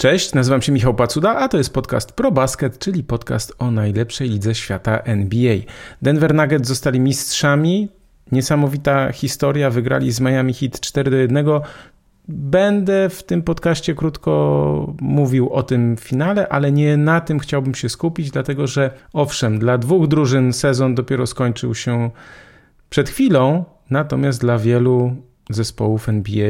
Cześć, nazywam się Michał Pacuda, a to jest podcast ProBasket, czyli podcast o najlepszej lidze świata NBA. Denver Nuggets zostali mistrzami, niesamowita historia, wygrali z Miami Heat 4-1. Będę w tym podcaście krótko mówił o tym finale, ale nie na tym chciałbym się skupić, dlatego że owszem, dla dwóch drużyn sezon dopiero skończył się przed chwilą, natomiast dla wielu zespołów NBA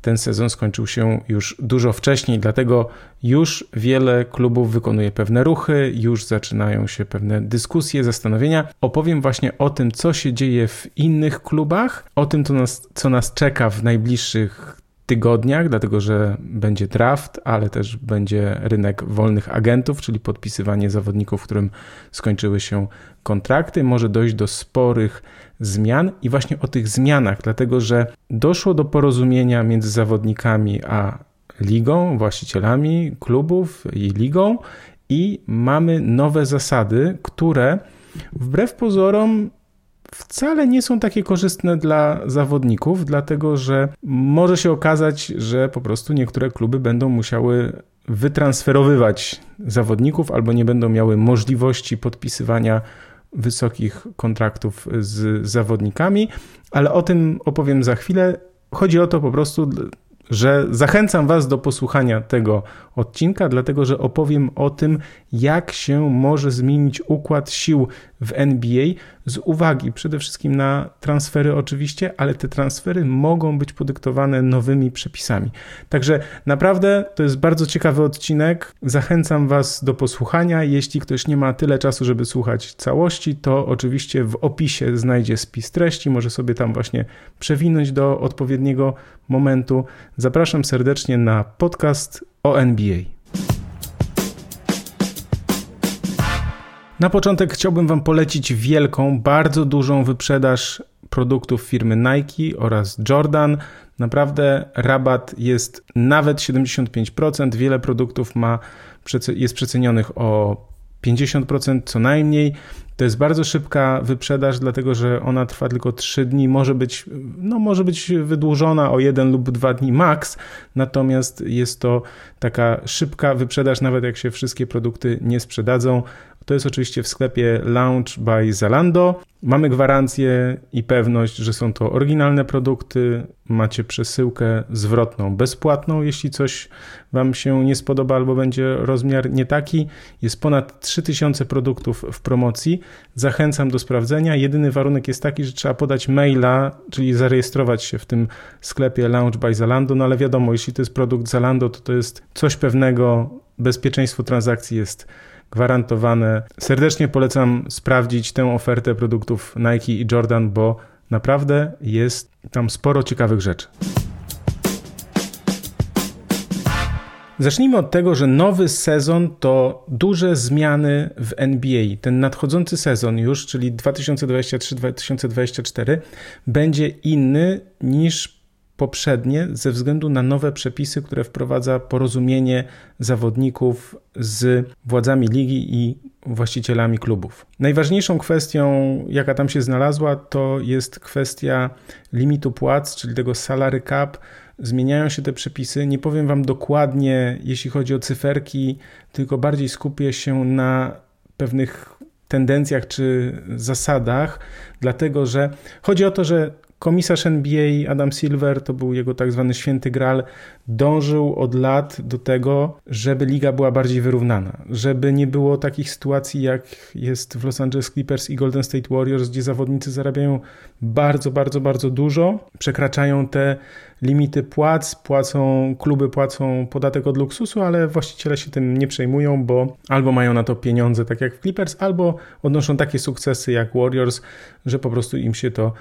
ten sezon skończył się już dużo wcześniej, dlatego już wiele klubów wykonuje pewne ruchy, już zaczynają się pewne dyskusje, zastanowienia. Opowiem właśnie o tym, co się dzieje w innych klubach, o tym, co nas czeka w najbliższych tygodniach, dlatego że będzie draft, ale też będzie rynek wolnych agentów, czyli podpisywanie zawodników, którym skończyły się kontrakty. Może dojść do sporych zmian i właśnie o tych zmianach, dlatego że doszło do porozumienia między zawodnikami a ligą, właścicielami klubów i ligą i mamy nowe zasady, które wbrew pozorom wcale nie są takie korzystne dla zawodników, dlatego że może się okazać, że po prostu niektóre kluby będą musiały wytransferowywać zawodników albo nie będą miały możliwości podpisywania wysokich kontraktów z zawodnikami, ale o tym opowiem za chwilę. Chodzi o to po prostu, że zachęcam Was do posłuchania tego odcinka, dlatego że opowiem o tym, jak się może zmienić układ sił w NBA z uwagi przede wszystkim na transfery oczywiście, ale te transfery mogą być podyktowane nowymi przepisami. Także naprawdę to jest bardzo ciekawy odcinek. Zachęcam Was do posłuchania. Jeśli ktoś nie ma tyle czasu, żeby słuchać całości, to oczywiście w opisie znajdzie spis treści. Może sobie tam właśnie przewinąć do odpowiedniego momentu. Zapraszam serdecznie na podcast o NBA. Na początek chciałbym Wam polecić wielką, bardzo dużą wyprzedaż produktów firmy Nike oraz Jordan. Naprawdę rabat jest nawet 75%. Wiele produktów jest przecenionych o 50% co najmniej. To jest bardzo szybka wyprzedaż, dlatego że ona trwa tylko 3 dni, może być wydłużona o 1 lub 2 dni max, natomiast jest to taka szybka wyprzedaż, nawet jak się wszystkie produkty nie sprzedadzą. To jest oczywiście w sklepie Lounge by Zalando. Mamy gwarancję i pewność, że są to oryginalne produkty. Macie przesyłkę zwrotną, bezpłatną, jeśli coś Wam się nie spodoba albo będzie rozmiar nie taki. Jest ponad 3000 produktów w promocji. Zachęcam do sprawdzenia. Jedyny warunek jest taki, że trzeba podać maila, czyli zarejestrować się w tym sklepie Lounge by Zalando, no ale wiadomo, jeśli to jest produkt Zalando, to jest coś pewnego. Bezpieczeństwo transakcji jest gwarantowane. Serdecznie polecam sprawdzić tę ofertę produktów Nike i Jordan, bo naprawdę jest tam sporo ciekawych rzeczy. Zacznijmy od tego, że nowy sezon to duże zmiany w NBA. Ten nadchodzący sezon już, czyli 2023-2024, będzie inny niż poprzednie ze względu na nowe przepisy, które wprowadza porozumienie zawodników z władzami ligi i właścicielami klubów. Najważniejszą kwestią, jaka tam się znalazła, to jest kwestia limitu płac, czyli tego salary cap. Zmieniają się te przepisy. Nie powiem Wam dokładnie, jeśli chodzi o cyferki, tylko bardziej skupię się na pewnych tendencjach czy zasadach, dlatego że chodzi o to, że komisarz NBA Adam Silver, to był jego tak zwany święty graal, dążył od lat do tego, żeby liga była bardziej wyrównana, żeby nie było takich sytuacji jak jest w Los Angeles Clippers i Golden State Warriors, gdzie zawodnicy zarabiają bardzo, bardzo, bardzo dużo, przekraczają te limity płac, kluby płacą podatek od luksusu, ale właściciele się tym nie przejmują, bo albo mają na to pieniądze, tak jak w Clippers, albo odnoszą takie sukcesy jak Warriors, że po prostu im się to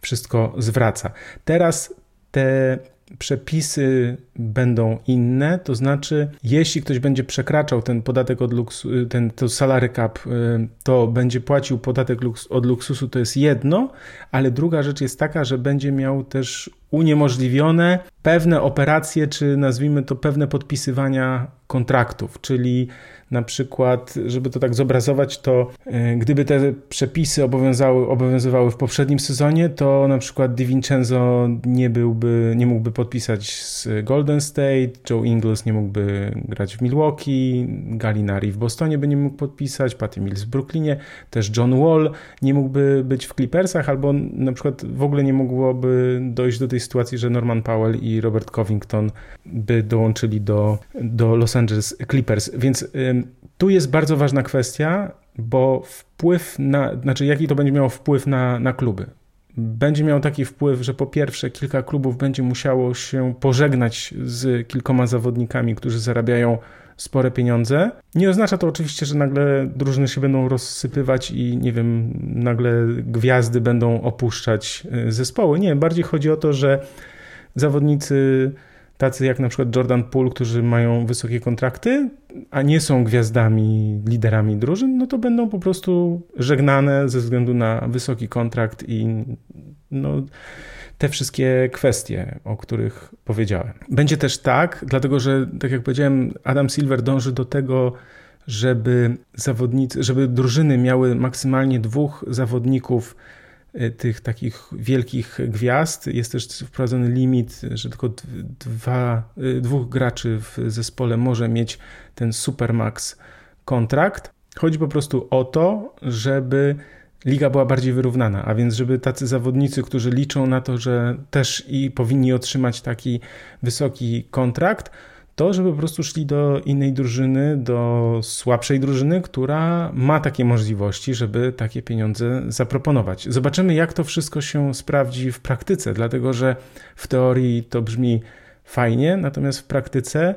wszystko zwraca. Teraz te przepisy będą inne, to znaczy jeśli ktoś będzie przekraczał ten podatek od luksusu, to salary cap, to będzie płacił podatek od luksusu, to jest jedno, ale druga rzecz jest taka, że będzie miał też uniemożliwione pewne operacje, czy nazwijmy to pewne podpisywania kontraktów, czyli na przykład, żeby to tak zobrazować, to gdyby te przepisy obowiązywały w poprzednim sezonie, to na przykład Di Vincenzo nie mógłby podpisać z Golden Golden State, Joe Ingles nie mógłby grać w Milwaukee, Galinari w Bostonie by nie mógł podpisać, Patty Mills w Brooklynie, też John Wall nie mógłby być w Clippersach, albo na przykład w ogóle nie mogłoby dojść do tej sytuacji, że Norman Powell i Robert Covington by dołączyli do Los Angeles Clippers. Więc tu jest bardzo ważna kwestia, bo jaki to będzie miało wpływ na kluby. Będzie miał taki wpływ, że po pierwsze kilka klubów będzie musiało się pożegnać z kilkoma zawodnikami, którzy zarabiają spore pieniądze. Nie oznacza to oczywiście, że nagle drużyny się będą rozsypywać i nie wiem, nagle gwiazdy będą opuszczać zespoły. Nie, bardziej chodzi o to, że zawodnicy tacy jak na przykład Jordan Poole, którzy mają wysokie kontrakty, a nie są gwiazdami, liderami drużyn, no to będą po prostu żegnane ze względu na wysoki kontrakt i te wszystkie kwestie, o których powiedziałem. Będzie też tak, dlatego że, tak jak powiedziałem, Adam Silver dąży do tego, żeby drużyny miały maksymalnie 2 zawodników tych takich wielkich gwiazd. Jest też wprowadzony limit, że tylko 2-2 graczy w zespole może mieć ten supermax kontrakt. Chodzi po prostu o to, żeby liga była bardziej wyrównana, a więc żeby tacy zawodnicy, którzy liczą na to, że też i powinni otrzymać taki wysoki kontrakt, to żeby po prostu szli do innej drużyny, do słabszej drużyny, która ma takie możliwości, żeby takie pieniądze zaproponować. Zobaczymy, jak to wszystko się sprawdzi w praktyce, dlatego że w teorii to brzmi fajnie, natomiast w praktyce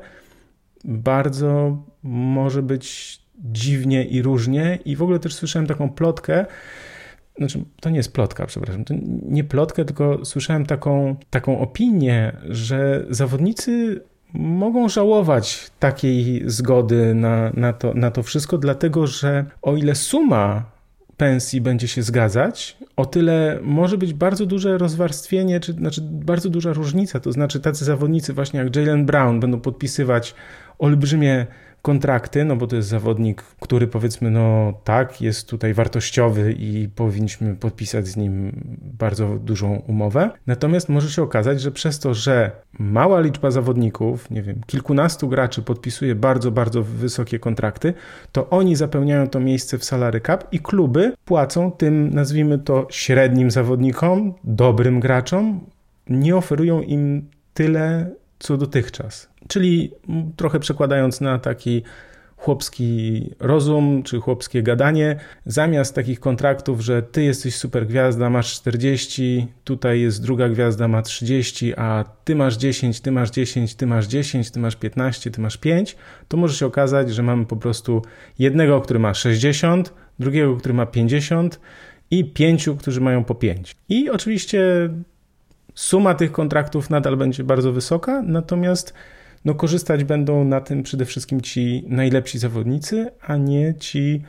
bardzo może być dziwnie i różnie. I w ogóle też słyszałem taką plotkę, to nie jest plotka, przepraszam, to nie plotkę, tylko słyszałem taką opinię, że zawodnicy mogą żałować takiej zgody na to wszystko, dlatego że o ile suma pensji będzie się zgadzać, o tyle może być bardzo duże rozwarstwienie, bardzo duża różnica. To znaczy tacy zawodnicy właśnie jak Jaylen Brown będą podpisywać olbrzymie kontrakty, bo to jest zawodnik, który powiedzmy, jest tutaj wartościowy i powinniśmy podpisać z nim bardzo dużą umowę. Natomiast może się okazać, że przez to, że mała liczba zawodników, nie wiem, kilkunastu graczy podpisuje bardzo, bardzo wysokie kontrakty, to oni zapełniają to miejsce w salary cap i kluby płacą tym, nazwijmy to, średnim zawodnikom, dobrym graczom, nie oferują im tyle, co dotychczas. Czyli trochę przekładając na taki chłopski rozum, czy chłopskie gadanie, zamiast takich kontraktów, że ty jesteś super gwiazda, masz 40, tutaj jest druga gwiazda, ma 30, a ty masz 10, ty masz 10, ty masz 10, ty masz 15, ty masz 5, to może się okazać, że mamy po prostu jednego, który ma 60, drugiego, który ma 50 i 5, którzy mają po 5. I oczywiście suma tych kontraktów nadal będzie bardzo wysoka, natomiast korzystać będą na tym przede wszystkim ci najlepsi zawodnicy, a nie ci,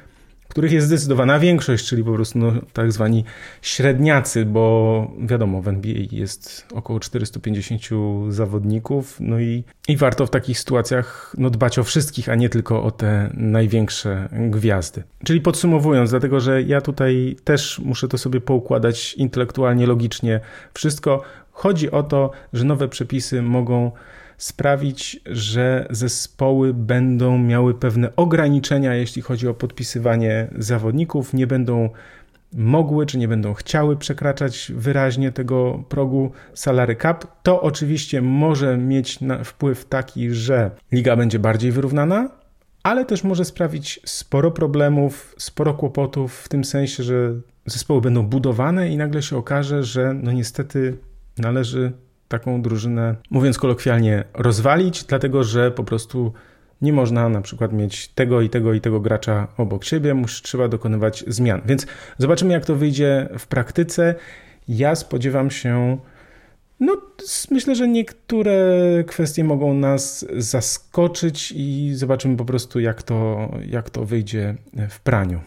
których jest zdecydowana większość, czyli po prostu tak zwani średniacy, bo wiadomo, w NBA jest około 450 zawodników, i warto w takich sytuacjach dbać o wszystkich, a nie tylko o te największe gwiazdy. Czyli podsumowując, dlatego że ja tutaj też muszę to sobie poukładać intelektualnie, logicznie wszystko, chodzi o to, że nowe przepisy mogą sprawić, że zespoły będą miały pewne ograniczenia, jeśli chodzi o podpisywanie zawodników. Nie będą mogły, czy nie będą chciały przekraczać wyraźnie tego progu salary cap. To oczywiście może mieć wpływ taki, że liga będzie bardziej wyrównana, ale też może sprawić sporo problemów, sporo kłopotów w tym sensie, że zespoły będą budowane i nagle się okaże, że niestety należy taką drużynę, mówiąc kolokwialnie, rozwalić, dlatego że po prostu nie można na przykład mieć tego i tego i tego gracza obok siebie, trzeba dokonywać zmian. Więc zobaczymy, jak to wyjdzie w praktyce. Ja spodziewam się, myślę, że niektóre kwestie mogą nas zaskoczyć i zobaczymy po prostu, jak to wyjdzie w praniu.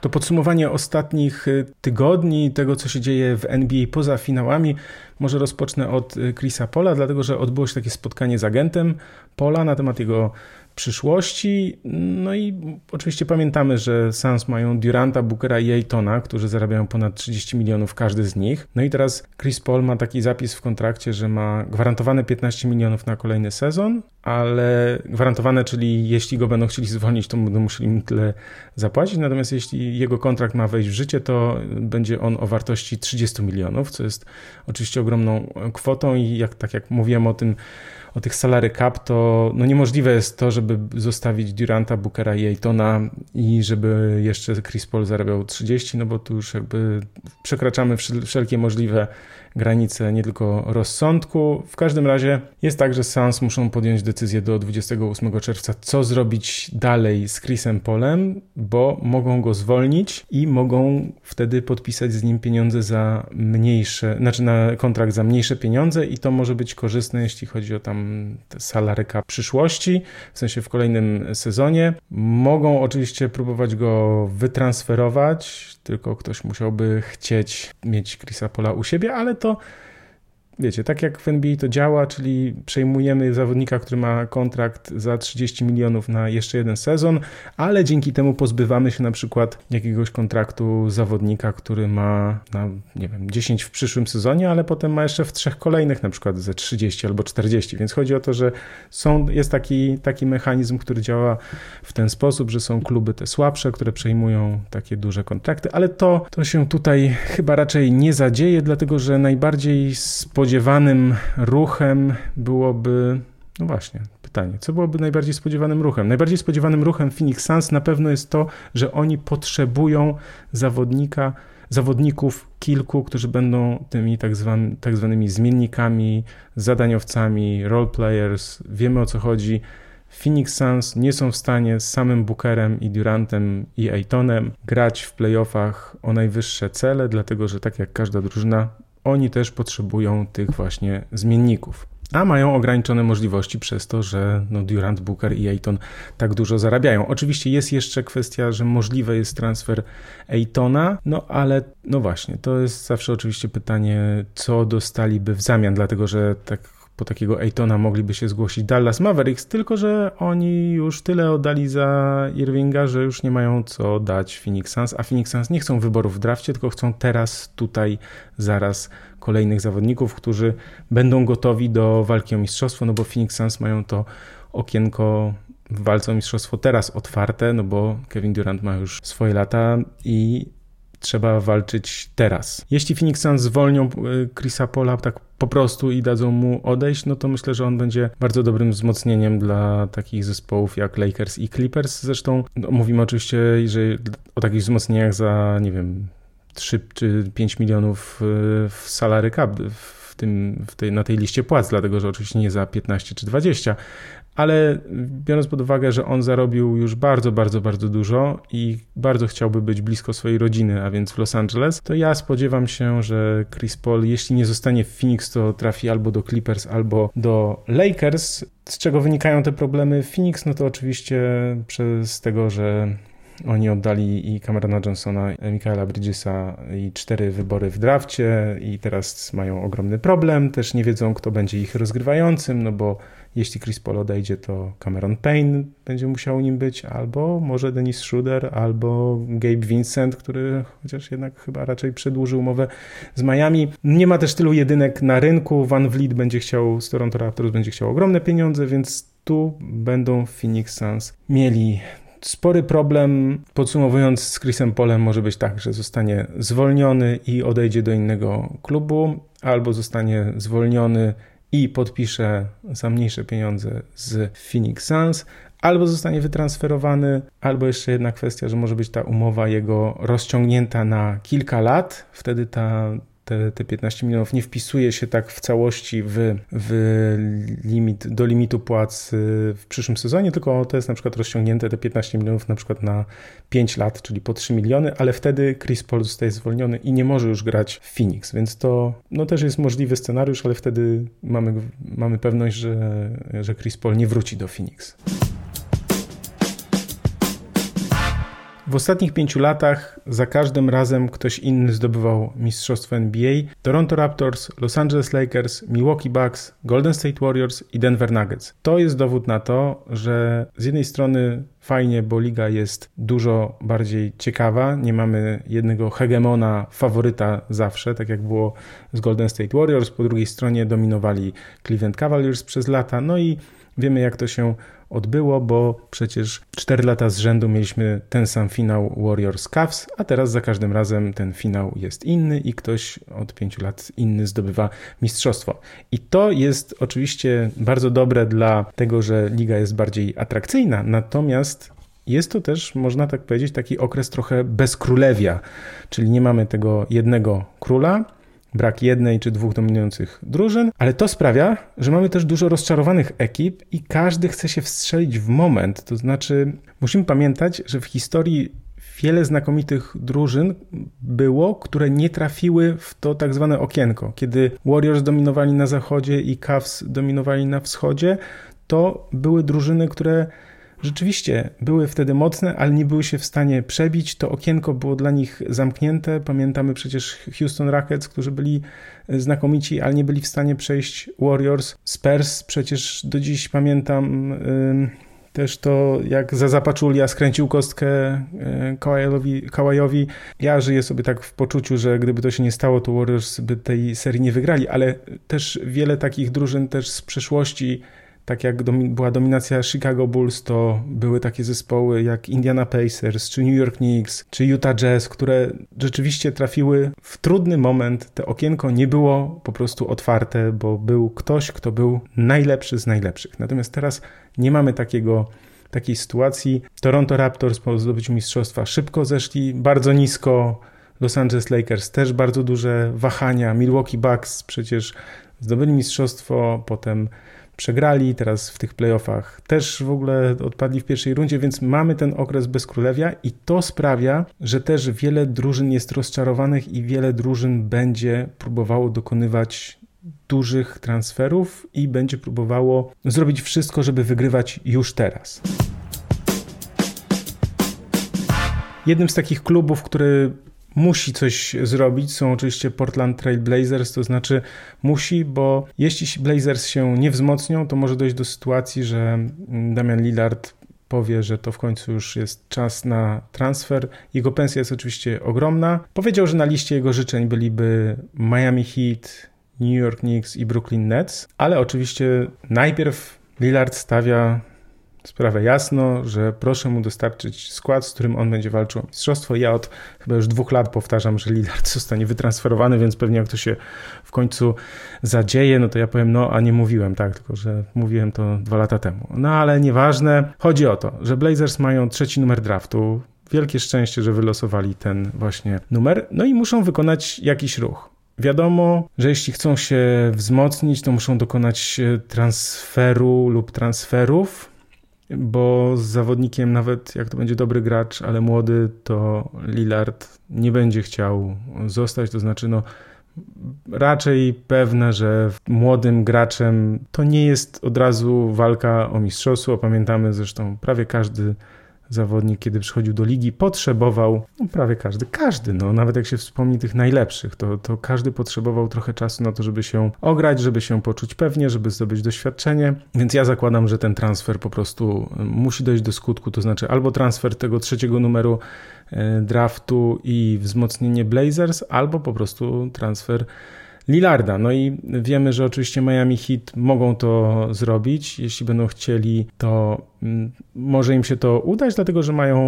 To podsumowanie ostatnich tygodni, tego co się dzieje w NBA poza finałami. Może rozpocznę od Chrisa Paula, dlatego że odbyło się takie spotkanie z agentem Paula na temat jego przyszłości. No i oczywiście pamiętamy, że Suns mają Duranta, Bookera i Aytona, którzy zarabiają ponad 30 milionów każdy z nich. No i teraz Chris Paul ma taki zapis w kontrakcie, że ma gwarantowane 15 milionów na kolejny sezon, ale gwarantowane, czyli jeśli go będą chcieli zwolnić, to będą musieli mu tyle zapłacić. Natomiast jeśli jego kontrakt ma wejść w życie, to będzie on o wartości 30 milionów, co jest oczywiście ogromną kwotą i tak jak mówiłem o tych salary cap, to no niemożliwe jest to, żeby zostawić Duranta, Bookera i Aytona i żeby jeszcze Chris Paul zarabiał 30, no bo tu już jakby przekraczamy wszelkie możliwe granice nie tylko rozsądku. W każdym razie jest tak, że Suns muszą podjąć decyzję do 28 czerwca, co zrobić dalej z Chrisem Paulem, bo mogą go zwolnić i mogą wtedy podpisać z nim pieniądze za mniejsze, znaczy na kontrakt za mniejsze pieniądze i to może być korzystne, jeśli chodzi o tam salary cap przyszłości, w sensie w kolejnym sezonie. Mogą oczywiście próbować go wytransferować, tylko ktoś musiałby chcieć mieć Chrisa Paula u siebie, ale to wiecie, tak jak w NBA to działa, czyli przejmujemy zawodnika, który ma kontrakt za 30 milionów na jeszcze jeden sezon, ale dzięki temu pozbywamy się na przykład jakiegoś kontraktu zawodnika, który ma na, nie wiem, 10 w przyszłym sezonie, ale potem ma jeszcze w 3 kolejnych na przykład ze 30 albo 40, więc chodzi o to, że jest taki mechanizm, który działa w ten sposób, że są kluby te słabsze, które przejmują takie duże kontrakty, ale to się tutaj chyba raczej nie zadzieje, dlatego że najbardziej spodziewanym ruchem byłoby, no właśnie, pytanie, co byłoby najbardziej spodziewanym ruchem? Najbardziej spodziewanym ruchem Phoenix Suns na pewno jest to, że oni potrzebują zawodników kilku, którzy będą tymi tak zwanymi zmiennikami, zadaniowcami, role players, wiemy o co chodzi. Phoenix Suns nie są w stanie z samym Bookerem i Durantem i Aytonem grać w playoffach o najwyższe cele, dlatego że tak jak każda drużyna, oni też potrzebują tych właśnie zmienników, a mają ograniczone możliwości przez to, że no Durant, Booker i Ayton tak dużo zarabiają. Oczywiście jest jeszcze kwestia, że możliwe jest transfer Aytona, no ale no właśnie, to jest zawsze oczywiście pytanie, co dostaliby w zamian, dlatego że po takiego Aytona mogliby się zgłosić Dallas Mavericks, tylko że oni już tyle oddali za Irvinga, że już nie mają co dać Phoenix Suns, a Phoenix Suns nie chcą wyborów w drafcie, tylko chcą teraz, tutaj, zaraz kolejnych zawodników, którzy będą gotowi do walki o mistrzostwo, no bo Phoenix Suns mają to okienko w walce o mistrzostwo teraz otwarte, no bo Kevin Durant ma już swoje lata i trzeba walczyć teraz. Jeśli Phoenix Suns zwolnią Chrisa Paula tak po prostu i dadzą mu odejść, no to myślę, że on będzie bardzo dobrym wzmocnieniem dla takich zespołów jak Lakers i Clippers. Zresztą no, mówimy oczywiście że o takich wzmocnieniach za, nie wiem, 3 czy 5 milionów w salary cap na tej liście płac, dlatego że oczywiście nie za 15 czy 20, ale biorąc pod uwagę, że on zarobił już bardzo, bardzo, bardzo dużo i bardzo chciałby być blisko swojej rodziny, a więc w Los Angeles, to ja spodziewam się, że Chris Paul, jeśli nie zostanie w Phoenix, to trafi albo do Clippers, albo do Lakers. Z czego wynikają te problemy w Phoenix? No to oczywiście przez tego, że oni oddali i Camerona Johnsona, i Mikala Bridgesa i 4 wybory w drafcie i teraz mają ogromny problem. Też nie wiedzą, kto będzie ich rozgrywającym, no bo jeśli Chris Paul odejdzie, to Cameron Payne będzie musiał nim być, albo może Dennis Schroeder, albo Gabe Vincent, który chociaż jednak chyba raczej przedłużył umowę z Miami. Nie ma też tylu jedynek na rynku. Van Vliet będzie chciał, z Toronto Raptors będzie chciał ogromne pieniądze, więc tu będą Phoenix Suns mieli spory problem. Podsumowując, z Chrisem Paulem może być tak, że zostanie zwolniony i odejdzie do innego klubu, albo zostanie zwolniony i podpisze za mniejsze pieniądze z Phoenix Suns, albo zostanie wytransferowany, albo jeszcze jedna kwestia, że może być ta umowa jego rozciągnięta na kilka lat, wtedy te 15 milionów nie wpisuje się tak w całości do limitu płac w przyszłym sezonie, tylko to jest na przykład rozciągnięte te 15 milionów na przykład na 5 lat, czyli po 3 miliony, ale wtedy Chris Paul zostaje zwolniony i nie może już grać w Phoenix, więc to no też jest możliwy scenariusz, ale wtedy mamy pewność, że Chris Paul nie wróci do Phoenix. W ostatnich 5 latach za każdym razem ktoś inny zdobywał mistrzostwo NBA. Toronto Raptors, Los Angeles Lakers, Milwaukee Bucks, Golden State Warriors i Denver Nuggets. To jest dowód na to, że z jednej strony fajnie, bo liga jest dużo bardziej ciekawa. Nie mamy jednego hegemona, faworyta zawsze, tak jak było z Golden State Warriors. Po drugiej stronie dominowali Cleveland Cavaliers przez lata. No i wiemy, jak to się odbyło, bo przecież 4 lata z rzędu mieliśmy ten sam finał Warriors-Cavs, a teraz za każdym razem ten finał jest inny i ktoś od 5 lat inny zdobywa mistrzostwo. I to jest oczywiście bardzo dobre dla tego, że liga jest bardziej atrakcyjna, natomiast jest to też, można tak powiedzieć, taki okres trochę bez królewia, czyli nie mamy tego jednego króla, brak jednej czy 2 dominujących drużyn, ale to sprawia, że mamy też dużo rozczarowanych ekip i każdy chce się wstrzelić w moment. To znaczy, musimy pamiętać, że w historii wiele znakomitych drużyn było, które nie trafiły w to tak zwane okienko. Kiedy Warriors dominowali na zachodzie i Cavs dominowali na wschodzie, to były drużyny, które rzeczywiście były wtedy mocne, ale nie były się w stanie przebić. To okienko było dla nich zamknięte. Pamiętamy przecież Houston Rockets, którzy byli znakomici, ale nie byli w stanie przejść Warriors. Spurs przecież do dziś pamiętam też to, jak Zaza Pachulia skręcił kostkę Kałajowi. Ja żyję sobie tak w poczuciu, że gdyby to się nie stało, to Warriors by tej serii nie wygrali, ale też wiele takich drużyn też z przeszłości. Tak jak była dominacja Chicago Bulls, to były takie zespoły jak Indiana Pacers, czy New York Knicks, czy Utah Jazz, które rzeczywiście trafiły w trudny moment. To okienko nie było po prostu otwarte, bo był ktoś, kto był najlepszy z najlepszych. Natomiast teraz nie mamy takiej sytuacji. Toronto Raptors po zdobyciu mistrzostwa szybko zeszli, bardzo nisko. Los Angeles Lakers też bardzo duże wahania. Milwaukee Bucks przecież zdobyli mistrzostwo, potem przegrali, teraz w tych playoffach też w ogóle odpadli w pierwszej rundzie, więc mamy ten okres bez królewia i to sprawia, że też wiele drużyn jest rozczarowanych i wiele drużyn będzie próbowało dokonywać dużych transferów i będzie próbowało zrobić wszystko, żeby wygrywać już teraz. Jednym z takich klubów, który musi coś zrobić, są oczywiście Portland Trail Blazers, to znaczy musi, bo jeśli Blazers się nie wzmocnią, to może dojść do sytuacji, że Damian Lillard powie, że to w końcu już jest czas na transfer. Jego pensja jest oczywiście ogromna. Powiedział, że na liście jego życzeń byliby Miami Heat, New York Knicks i Brooklyn Nets, ale oczywiście najpierw Lillard stawia sprawę jasno, że proszę mu dostarczyć skład, z którym on będzie walczył o mistrzostwo. Ja od chyba już 2 lat powtarzam, że Lillard zostanie wytransferowany, więc pewnie jak to się w końcu zadzieje, no to ja powiem, no a nie mówiłem, tak, tylko że mówiłem to 2 lata temu. No ale nieważne. Chodzi o to, że Blazers mają 3. numer draftu. Wielkie szczęście, że wylosowali ten właśnie numer. No i muszą wykonać jakiś ruch. Wiadomo, że jeśli chcą się wzmocnić, to muszą dokonać transferu lub transferów, bo z zawodnikiem, nawet jak to będzie dobry gracz, ale młody, to Lillard nie będzie chciał zostać, to znaczy no raczej pewne, że młodym graczem to nie jest od razu walka o mistrzostwo. Pamiętamy zresztą prawie każdy zawodnik, kiedy przychodził do ligi, potrzebował, no prawie każdy, no nawet jak się wspomni tych najlepszych, to każdy potrzebował trochę czasu na to, żeby się ograć, żeby się poczuć pewnie, żeby zdobyć doświadczenie, więc ja zakładam, że ten transfer po prostu musi dojść do skutku, to znaczy albo transfer tego 3. numeru draftu i wzmocnienie Blazers, albo po prostu transfer Lillarda. No i wiemy, że oczywiście Miami Heat mogą to zrobić. Jeśli będą chcieli, to może im się to udać, dlatego że mają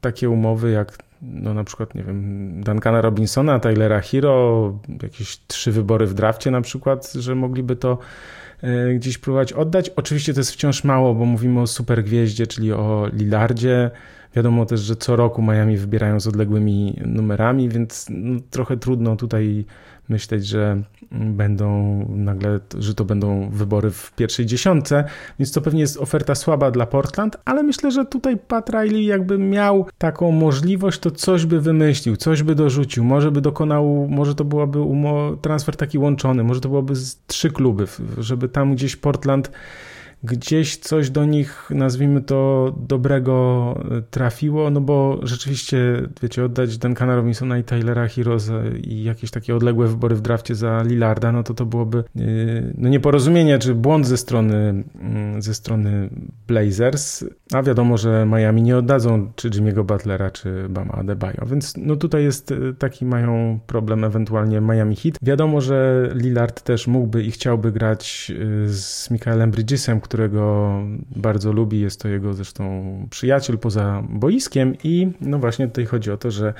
takie umowy jak no na przykład, nie wiem, Duncana Robinsona, Tylera Hero, jakieś 3 wybory w drafcie na przykład, że mogliby to gdzieś próbować oddać. Oczywiście to jest wciąż mało, bo mówimy o supergwieździe, czyli o Lillardzie. Wiadomo też, że co roku Miami wybierają z odległymi numerami, więc no, trochę trudno tutaj myśleć, że będą nagle, że to będą wybory w pierwszej 10, więc to pewnie jest oferta słaba dla Portland, ale myślę, że tutaj Pat Riley jakby miał taką możliwość, to coś by wymyślił, coś by dorzucił, może by dokonał, może to byłaby transfer taki łączony, może to byłoby 3 kluby, żeby tam gdzieś Portland gdzieś coś do nich, nazwijmy to, dobrego trafiło, no bo rzeczywiście, wiecie, oddać Duncana Robinsona i Tylera Heroes i jakieś takie odległe wybory w drafcie za Lillarda, no to byłoby no nieporozumienie, czy błąd ze strony Blazers, a wiadomo, że Miami nie oddadzą czy Jimmy'ego Butlera, czy Bama Adebayo, więc no tutaj jest taki, mają problem ewentualnie Miami Heat. Wiadomo, że Lillard też mógłby i chciałby grać z Mikalem Bridgesem, którego bardzo lubi, jest to jego zresztą przyjaciel poza boiskiem i no właśnie tutaj chodzi o to, że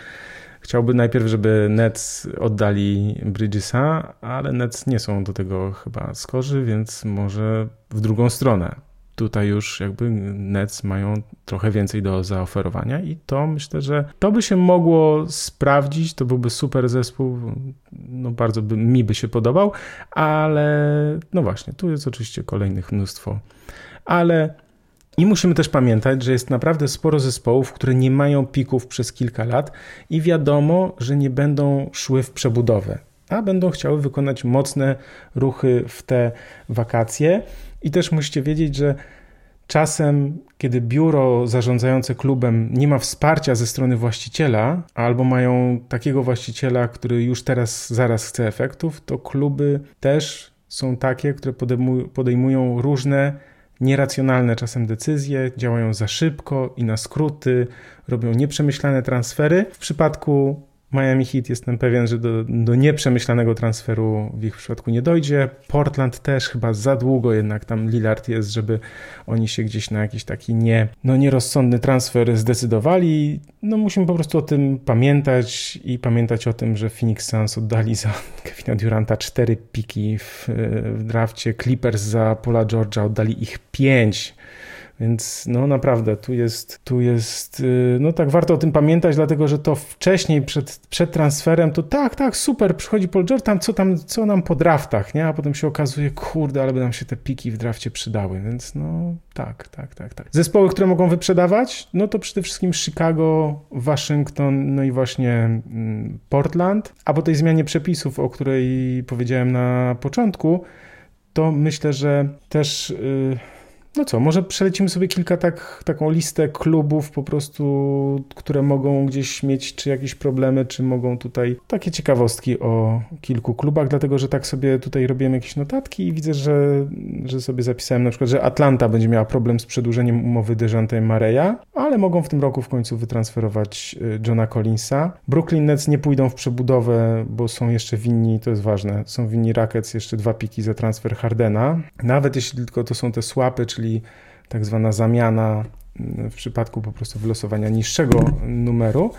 chciałby najpierw, żeby Nets oddali Bridgesa, ale Nets nie są do tego chyba skorzy, więc może w drugą stronę. Tutaj już jakby Nets mają trochę więcej do zaoferowania i to myślę, że to by się mogło sprawdzić, to byłby super zespół, no bardzo mi by się podobał, ale no właśnie, tu jest oczywiście kolejnych mnóstwo, ale i musimy też pamiętać, że jest naprawdę sporo zespołów, które nie mają pików przez kilka lat i wiadomo, że nie będą szły w przebudowę, a będą chciały wykonać mocne ruchy w te wakacje. I też musicie wiedzieć, że czasem, kiedy biuro zarządzające klubem nie ma wsparcia ze strony właściciela, albo mają takiego właściciela, który już teraz, zaraz chce efektów, to kluby też są takie, które podejmują różne nieracjonalne czasem decyzje, działają za szybko i na skróty, robią nieprzemyślane transfery. W przypadku Miami Heat jestem pewien, że do nieprzemyślanego transferu w ich przypadku nie dojdzie. Portland też chyba za długo jednak tam Lillard jest, żeby oni się gdzieś na jakiś taki nierozsądny transfer zdecydowali. No musimy po prostu o tym pamiętać i pamiętać o tym, że Phoenix Suns oddali za Kevina Duranta 4 piki w drafcie. Clippers za Paula George'a oddali ich 5. Więc no naprawdę tu jest, no tak warto o tym pamiętać, dlatego że to wcześniej przed transferem to tak, super, przychodzi Paul George, co nam po draftach, nie? A potem się okazuje, kurde, ale by nam się te piki w drafcie przydały, więc no tak. Zespoły, które mogą wyprzedawać, no to przede wszystkim Chicago, Waszyngton, no i właśnie Portland, a po tej zmianie przepisów, o której powiedziałem na początku, to myślę, że też... No co, może przelecimy sobie kilka taką listę klubów po prostu, które mogą gdzieś mieć czy jakieś problemy, czy mogą tutaj takie ciekawostki o kilku klubach, dlatego że tak sobie tutaj robiłem jakieś notatki i widzę, że sobie zapisałem na przykład, że Atlanta będzie miała problem z przedłużeniem umowy Dejounte Murray'a, ale mogą w tym roku w końcu wytransferować Johna Collinsa. Brooklyn Nets nie pójdą w przebudowę, bo są jeszcze winni, to jest ważne, są winni Rockets jeszcze 2 piki za transfer Hardena. Nawet jeśli tylko to są te swapy, czyli tak zwana zamiana w przypadku po prostu wylosowania niższego numeru,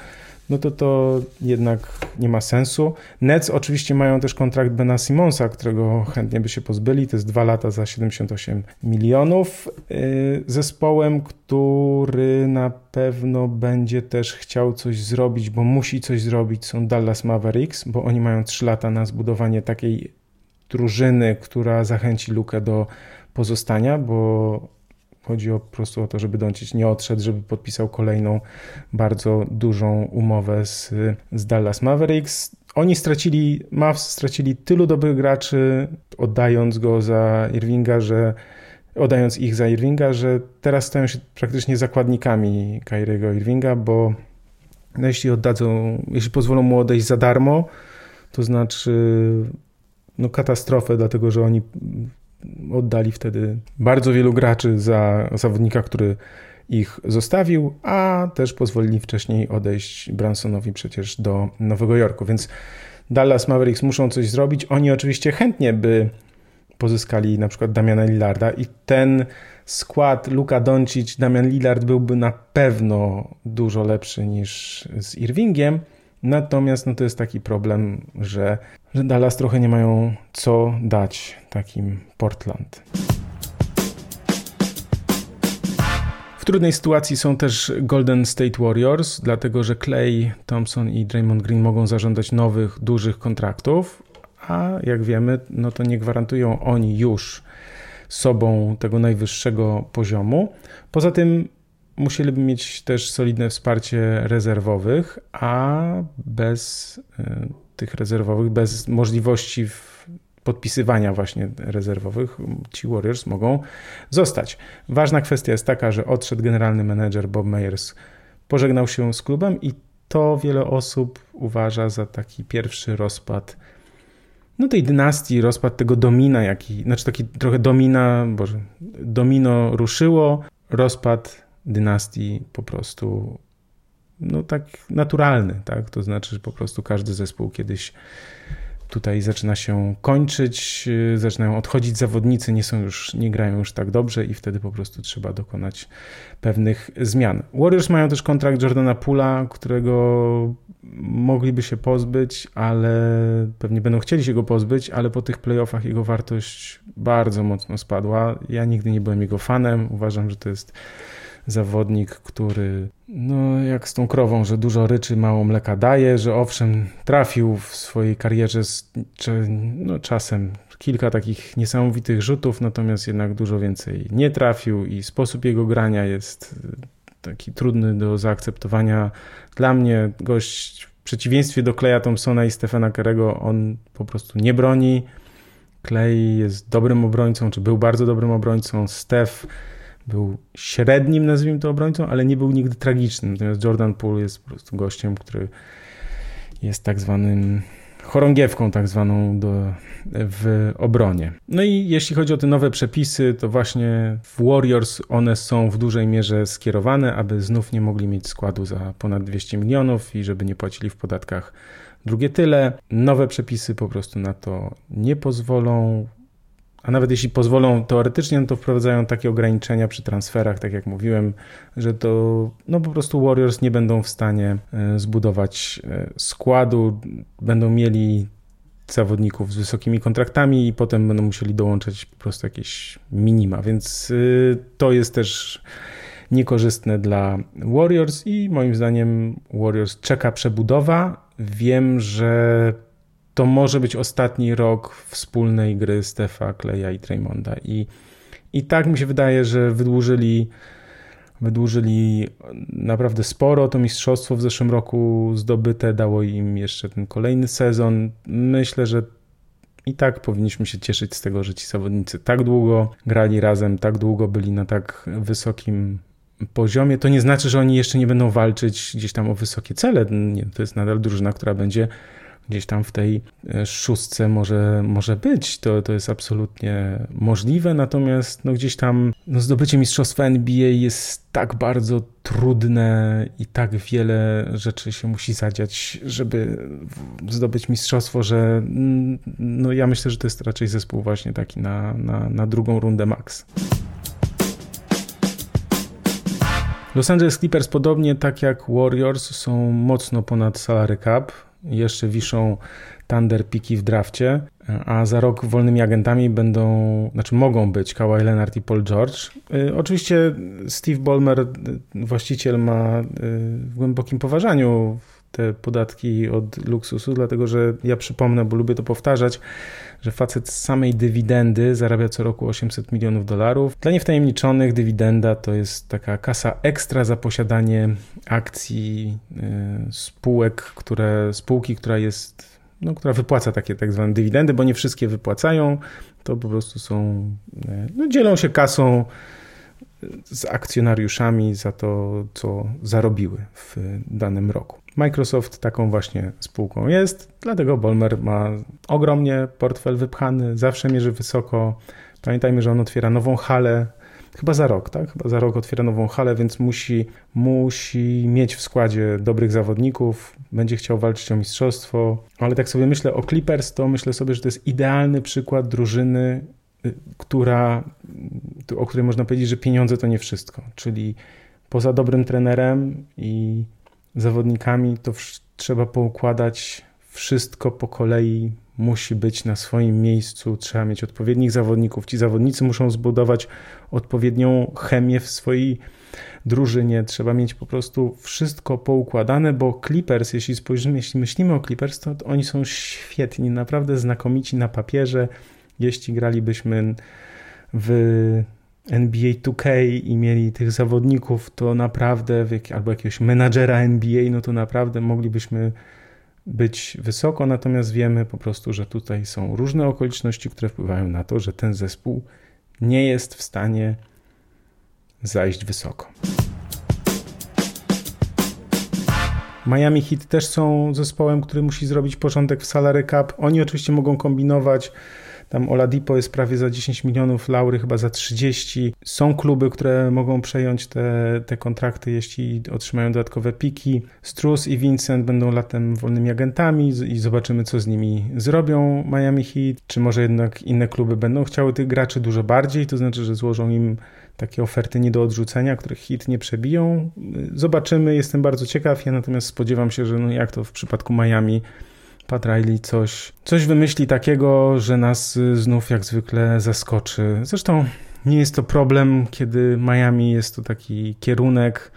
no to jednak nie ma sensu. Nets oczywiście mają też kontrakt Bena Simonsa, którego chętnie by się pozbyli, to jest 2 lata za 78 milionów. Zespołem, który na pewno będzie też chciał coś zrobić, bo musi coś zrobić, są Dallas Mavericks, bo oni mają 3 lata na zbudowanie takiej drużyny, która zachęci Lukę do pozostania, bo chodzi po prostu o to, żeby Dončić nie odszedł, żeby podpisał kolejną bardzo dużą umowę z Dallas Mavericks. Oni stracili tylu dobrych graczy, oddając ich za Irvinga, że teraz stają się praktycznie zakładnikami Kyrie'ego Irvinga, bo no jeśli pozwolą mu odejść za darmo, to znaczy no katastrofę, dlatego że oni oddali wtedy bardzo wielu graczy za zawodnika, który ich zostawił, a też pozwolili wcześniej odejść Bransonowi przecież do Nowego Jorku, więc Dallas Mavericks muszą coś zrobić. Oni oczywiście chętnie by pozyskali na przykład Damiana Lillarda i ten skład Luka Dončić, Damian Lillard byłby na pewno dużo lepszy niż z Irvingiem, natomiast no to jest taki problem, że Dallas trochę nie mają co dać takim Portland. W trudnej sytuacji są też Golden State Warriors, dlatego że Klay Thompson i Draymond Green mogą zażądać nowych, dużych kontraktów, a jak wiemy, no to nie gwarantują oni już sobą tego najwyższego poziomu. Poza tym musieliby mieć też solidne wsparcie rezerwowych, a bez tych rezerwowych, bez możliwości podpisywania właśnie rezerwowych ci Warriors mogą zostać. Ważna kwestia jest taka, że odszedł generalny menedżer Bob Myers, pożegnał się z klubem i to wiele osób uważa za taki pierwszy rozpad tej dynastii, rozpad tego domina, domino ruszyło, rozpad dynastii po prostu tak naturalny, tak? To znaczy, że po prostu każdy zespół kiedyś tutaj zaczyna się kończyć, zaczynają odchodzić zawodnicy, nie grają już tak dobrze i wtedy po prostu trzeba dokonać pewnych zmian. Warriors mają też kontrakt Jordana Poole'a, którego mogliby się pozbyć, ale pewnie będą chcieli się go pozbyć, ale po tych playoffach jego wartość bardzo mocno spadła. Ja nigdy nie byłem jego fanem, uważam, że to jest zawodnik, który jak z tą krową, że dużo ryczy, mało mleka daje, że owszem trafił w swojej karierze czasem kilka takich niesamowitych rzutów, natomiast jednak dużo więcej nie trafił i sposób jego grania jest taki trudny do zaakceptowania. Dla mnie gość w przeciwieństwie do Klaya Thompsona i Stephena Curry'ego, on po prostu nie broni. Klay jest dobrym obrońcą, czy był bardzo dobrym obrońcą. Steph był średnim, nazwijmy to, obrońcą, ale nie był nigdy tragicznym. Natomiast Jordan Poole jest po prostu gościem, który jest tak zwanym chorągiewką w obronie. I jeśli chodzi o te nowe przepisy, to właśnie w Warriors one są w dużej mierze skierowane, aby znów nie mogli mieć składu za ponad 200 milionów i żeby nie płacili w podatkach drugie tyle. Nowe przepisy po prostu na to nie pozwolą. A nawet jeśli pozwolą teoretycznie, to wprowadzają takie ograniczenia przy transferach, tak jak mówiłem, że to po prostu Warriors nie będą w stanie zbudować składu, będą mieli zawodników z wysokimi kontraktami i potem będą musieli dołączać po prostu jakieś minima, więc to jest też niekorzystne dla Warriors i moim zdaniem Warriors czeka przebudowa. Wiem, że to może być ostatni rok wspólnej gry Stepha, Klaya i Draymonda. I tak mi się wydaje, że wydłużyli naprawdę sporo. To mistrzostwo w zeszłym roku zdobyte dało im jeszcze ten kolejny sezon. Myślę, że i tak powinniśmy się cieszyć z tego, że ci zawodnicy tak długo grali razem, tak długo byli na tak wysokim poziomie. To nie znaczy, że oni jeszcze nie będą walczyć gdzieś tam o wysokie cele. Nie, to jest nadal drużyna, która będzie gdzieś tam w tej szóstce może być, to jest absolutnie możliwe, natomiast gdzieś tam zdobycie mistrzostwa NBA jest tak bardzo trudne i tak wiele rzeczy się musi zadziać, żeby zdobyć mistrzostwo, że ja myślę, że to jest raczej zespół właśnie taki na drugą rundę max. Los Angeles Clippers podobnie tak jak Warriors są mocno ponad salary cap. Jeszcze wiszą Thunder piki w drafcie, a za rok wolnymi agentami mogą być Kawhi Leonard i Paul George. Oczywiście Steve Ballmer, właściciel, ma w głębokim poważaniu te podatki od luksusu, dlatego że ja przypomnę, bo lubię to powtarzać, że facet z samej dywidendy zarabia co roku $800 milionów. Dla niewtajemniczonych dywidenda to jest taka kasa ekstra za posiadanie akcji spółki, która jest, która wypłaca takie tak zwane dywidendy, bo nie wszystkie wypłacają, to po prostu są, dzielą się kasą z akcjonariuszami za to, co zarobiły w danym roku. Microsoft taką właśnie spółką jest, dlatego Ballmer ma ogromnie portfel wypchany, zawsze mierzy wysoko. Pamiętajmy, że on otwiera nową halę, Chyba za rok otwiera nową halę, więc musi mieć w składzie dobrych zawodników, będzie chciał walczyć o mistrzostwo, ale tak sobie myślę o Clippers, to myślę sobie, że to jest idealny przykład drużyny, o której można powiedzieć, że pieniądze to nie wszystko, czyli poza dobrym trenerem i zawodnikami to trzeba poukładać wszystko po kolei, musi być na swoim miejscu, trzeba mieć odpowiednich zawodników, ci zawodnicy muszą zbudować odpowiednią chemię w swojej drużynie, trzeba mieć po prostu wszystko poukładane, bo Clippers, jeśli myślimy o Clippers, to oni są świetni, naprawdę znakomici na papierze. Jeśli gralibyśmy w NBA 2K i mieli tych zawodników, to naprawdę, albo jakiegoś menadżera NBA, to naprawdę moglibyśmy być wysoko, natomiast wiemy po prostu, że tutaj są różne okoliczności, które wpływają na to, że ten zespół nie jest w stanie zajść wysoko. Miami Heat też są zespołem, który musi zrobić porządek w salary cap. Oni oczywiście mogą kombinować. Tam Oladipo jest prawie za 10 milionów, Laury chyba za 30. Są kluby, które mogą przejąć te kontrakty, jeśli otrzymają dodatkowe piki. Strus i Vincent będą latem wolnymi agentami i zobaczymy, co z nimi zrobią Miami Heat. Czy może jednak inne kluby będą chciały tych graczy dużo bardziej, to znaczy, że złożą im takie oferty nie do odrzucenia, których Heat nie przebiją. Zobaczymy, jestem bardzo ciekaw. Ja natomiast spodziewam się, że jak to w przypadku Miami, Pat Riley coś wymyśli takiego, że nas znów jak zwykle zaskoczy. Zresztą nie jest to problem, kiedy Miami jest to taki kierunek.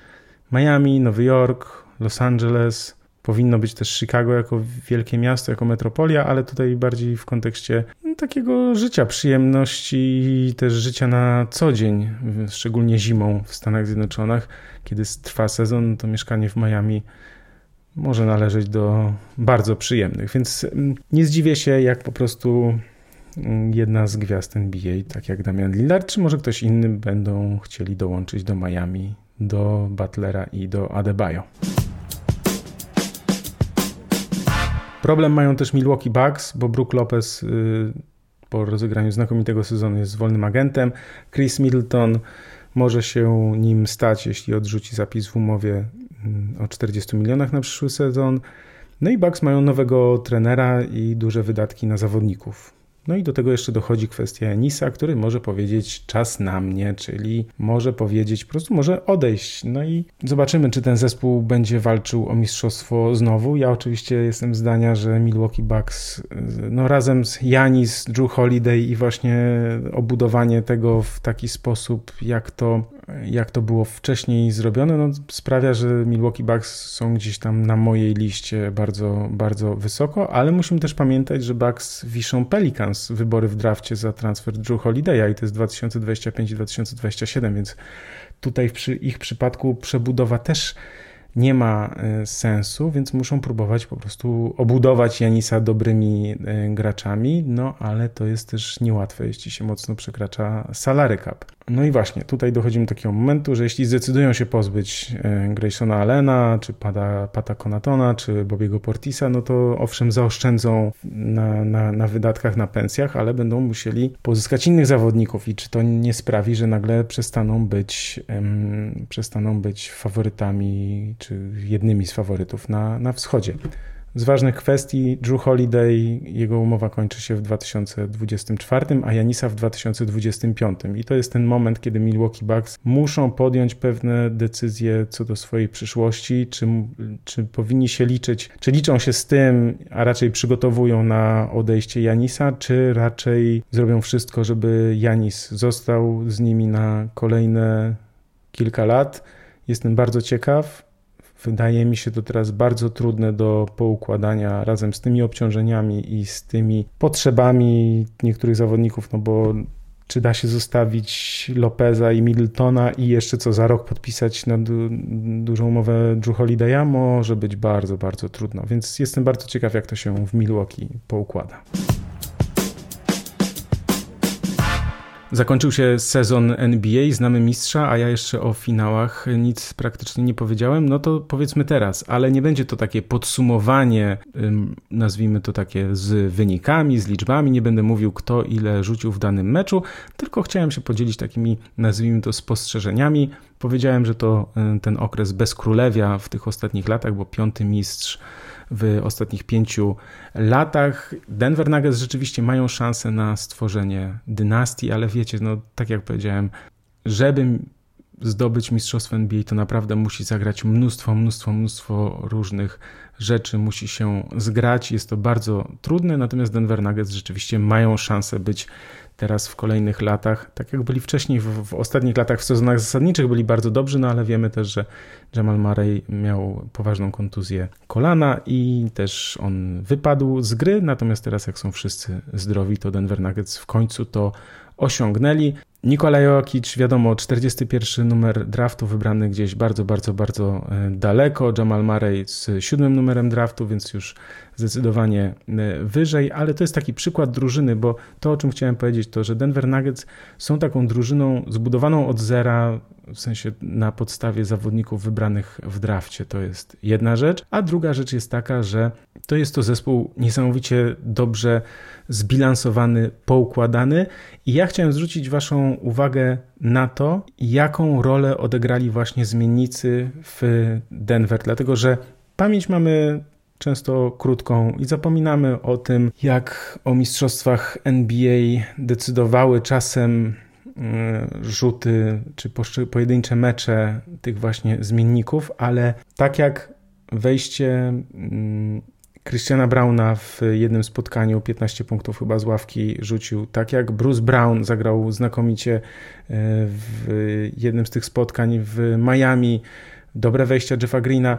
Miami, Nowy Jork, Los Angeles, powinno być też Chicago jako wielkie miasto, jako metropolia, ale tutaj bardziej w kontekście takiego życia, przyjemności i też życia na co dzień, szczególnie zimą w Stanach Zjednoczonych. Kiedy trwa sezon, to mieszkanie w Miami może należeć do bardzo przyjemnych, więc nie zdziwię się, jak po prostu jedna z gwiazd NBA, tak jak Damian Lillard, czy może ktoś inny, będą chcieli dołączyć do Miami, do Butlera i do Adebayo. Problem mają też Milwaukee Bucks, bo Brook Lopez po rozegraniu znakomitego sezonu jest wolnym agentem. Chris Middleton może się nim stać, jeśli odrzuci zapis w umowie o 40 milionach na przyszły sezon. No i Bucks mają nowego trenera i duże wydatki na zawodników. No i do tego jeszcze dochodzi kwestia Enisa, który może powiedzieć czas na mnie, czyli może powiedzieć po prostu może odejść. No i zobaczymy, czy ten zespół będzie walczył o mistrzostwo znowu. Ja oczywiście jestem zdania, że Milwaukee Bucks razem z Giannis, Jrue Holiday i właśnie obudowanie tego w taki sposób, jak to było wcześniej zrobione, sprawia, że Milwaukee Bucks są gdzieś tam na mojej liście bardzo, bardzo wysoko, ale musimy też pamiętać, że Bucks wiszą Pelicans wybory w drafcie za transfer Jrue Holiday'a i to jest 2025 i 2027, więc tutaj w ich przypadku przebudowa też nie ma sensu, więc muszą próbować po prostu obudować Janisa dobrymi graczami, ale to jest też niełatwe, jeśli się mocno przekracza salary cap. No i właśnie, tutaj dochodzimy do takiego momentu, że jeśli zdecydują się pozbyć Graysona Allena, czy Pata Connaughtona, czy Bobiego Portisa, to owszem zaoszczędzą na wydatkach, na pensjach, ale będą musieli pozyskać innych zawodników i czy to nie sprawi, że nagle przestaną być faworytami, czy jednymi z faworytów na wschodzie. Z ważnych kwestii Jrue Holiday, jego umowa kończy się w 2024, a Janisa w 2025. I to jest ten moment, kiedy Milwaukee Bucks muszą podjąć pewne decyzje co do swojej przyszłości, czy powinni się liczyć, czy liczą się z tym, a raczej przygotowują na odejście Janisa, czy raczej zrobią wszystko, żeby Janis został z nimi na kolejne kilka lat. Jestem bardzo ciekaw. Wydaje mi się to teraz bardzo trudne do poukładania razem z tymi obciążeniami i z tymi potrzebami niektórych zawodników, bo czy da się zostawić Lopeza i Middletona i jeszcze co za rok podpisać na dużą umowę Jrue Holiday'a? Może być bardzo, bardzo trudno, więc jestem bardzo ciekaw, jak to się w Milwaukee poukłada. Zakończył się sezon NBA, znamy mistrza, a ja jeszcze o finałach nic praktycznie nie powiedziałem, to powiedzmy teraz, ale nie będzie to takie podsumowanie, nazwijmy to takie z wynikami, z liczbami, nie będę mówił kto ile rzucił w danym meczu, tylko chciałem się podzielić takimi, nazwijmy to, spostrzeżeniami. Powiedziałem, że to ten okres bez królewia w tych ostatnich latach, bo piąty mistrz w ostatnich 5 latach. Denver Nuggets rzeczywiście mają szansę na stworzenie dynastii, ale wiecie, tak jak powiedziałem, żeby zdobyć mistrzostwo NBA, to naprawdę musi zagrać mnóstwo różnych rzeczy, musi się zgrać. Jest to bardzo trudne, natomiast Denver Nuggets rzeczywiście mają szansę być teraz w kolejnych latach, tak jak byli wcześniej, w ostatnich latach w sezonach zasadniczych byli bardzo dobrzy, ale wiemy też, że Jamal Murray miał poważną kontuzję kolana i też on wypadł z gry, natomiast teraz jak są wszyscy zdrowi, to Denver Nuggets w końcu to osiągnęli. Nikola Jokić, wiadomo, 41 numer draftu, wybrany gdzieś bardzo, bardzo, bardzo daleko. Jamal Murray z 7 numerem draftu, więc już zdecydowanie wyżej, ale to jest taki przykład drużyny, bo to, o czym chciałem powiedzieć, to, że Denver Nuggets są taką drużyną zbudowaną od zera, w sensie na podstawie zawodników wybranych w drafcie. To jest jedna rzecz, a druga rzecz jest taka, że to jest to zespół niesamowicie dobrze zbilansowany, poukładany i ja chciałem zwrócić waszą uwagę na to, jaką rolę odegrali właśnie zmiennicy w Denver, dlatego że pamięć mamy często krótką i zapominamy o tym, jak o mistrzostwach NBA decydowały czasem rzuty czy pojedyncze mecze tych właśnie zmienników, ale tak jak wejście Christiana Browna w jednym spotkaniu, 15 punktów chyba z ławki rzucił, tak jak Bruce Brown zagrał znakomicie w jednym z tych spotkań w Miami, dobre wejścia Jeffa Greena.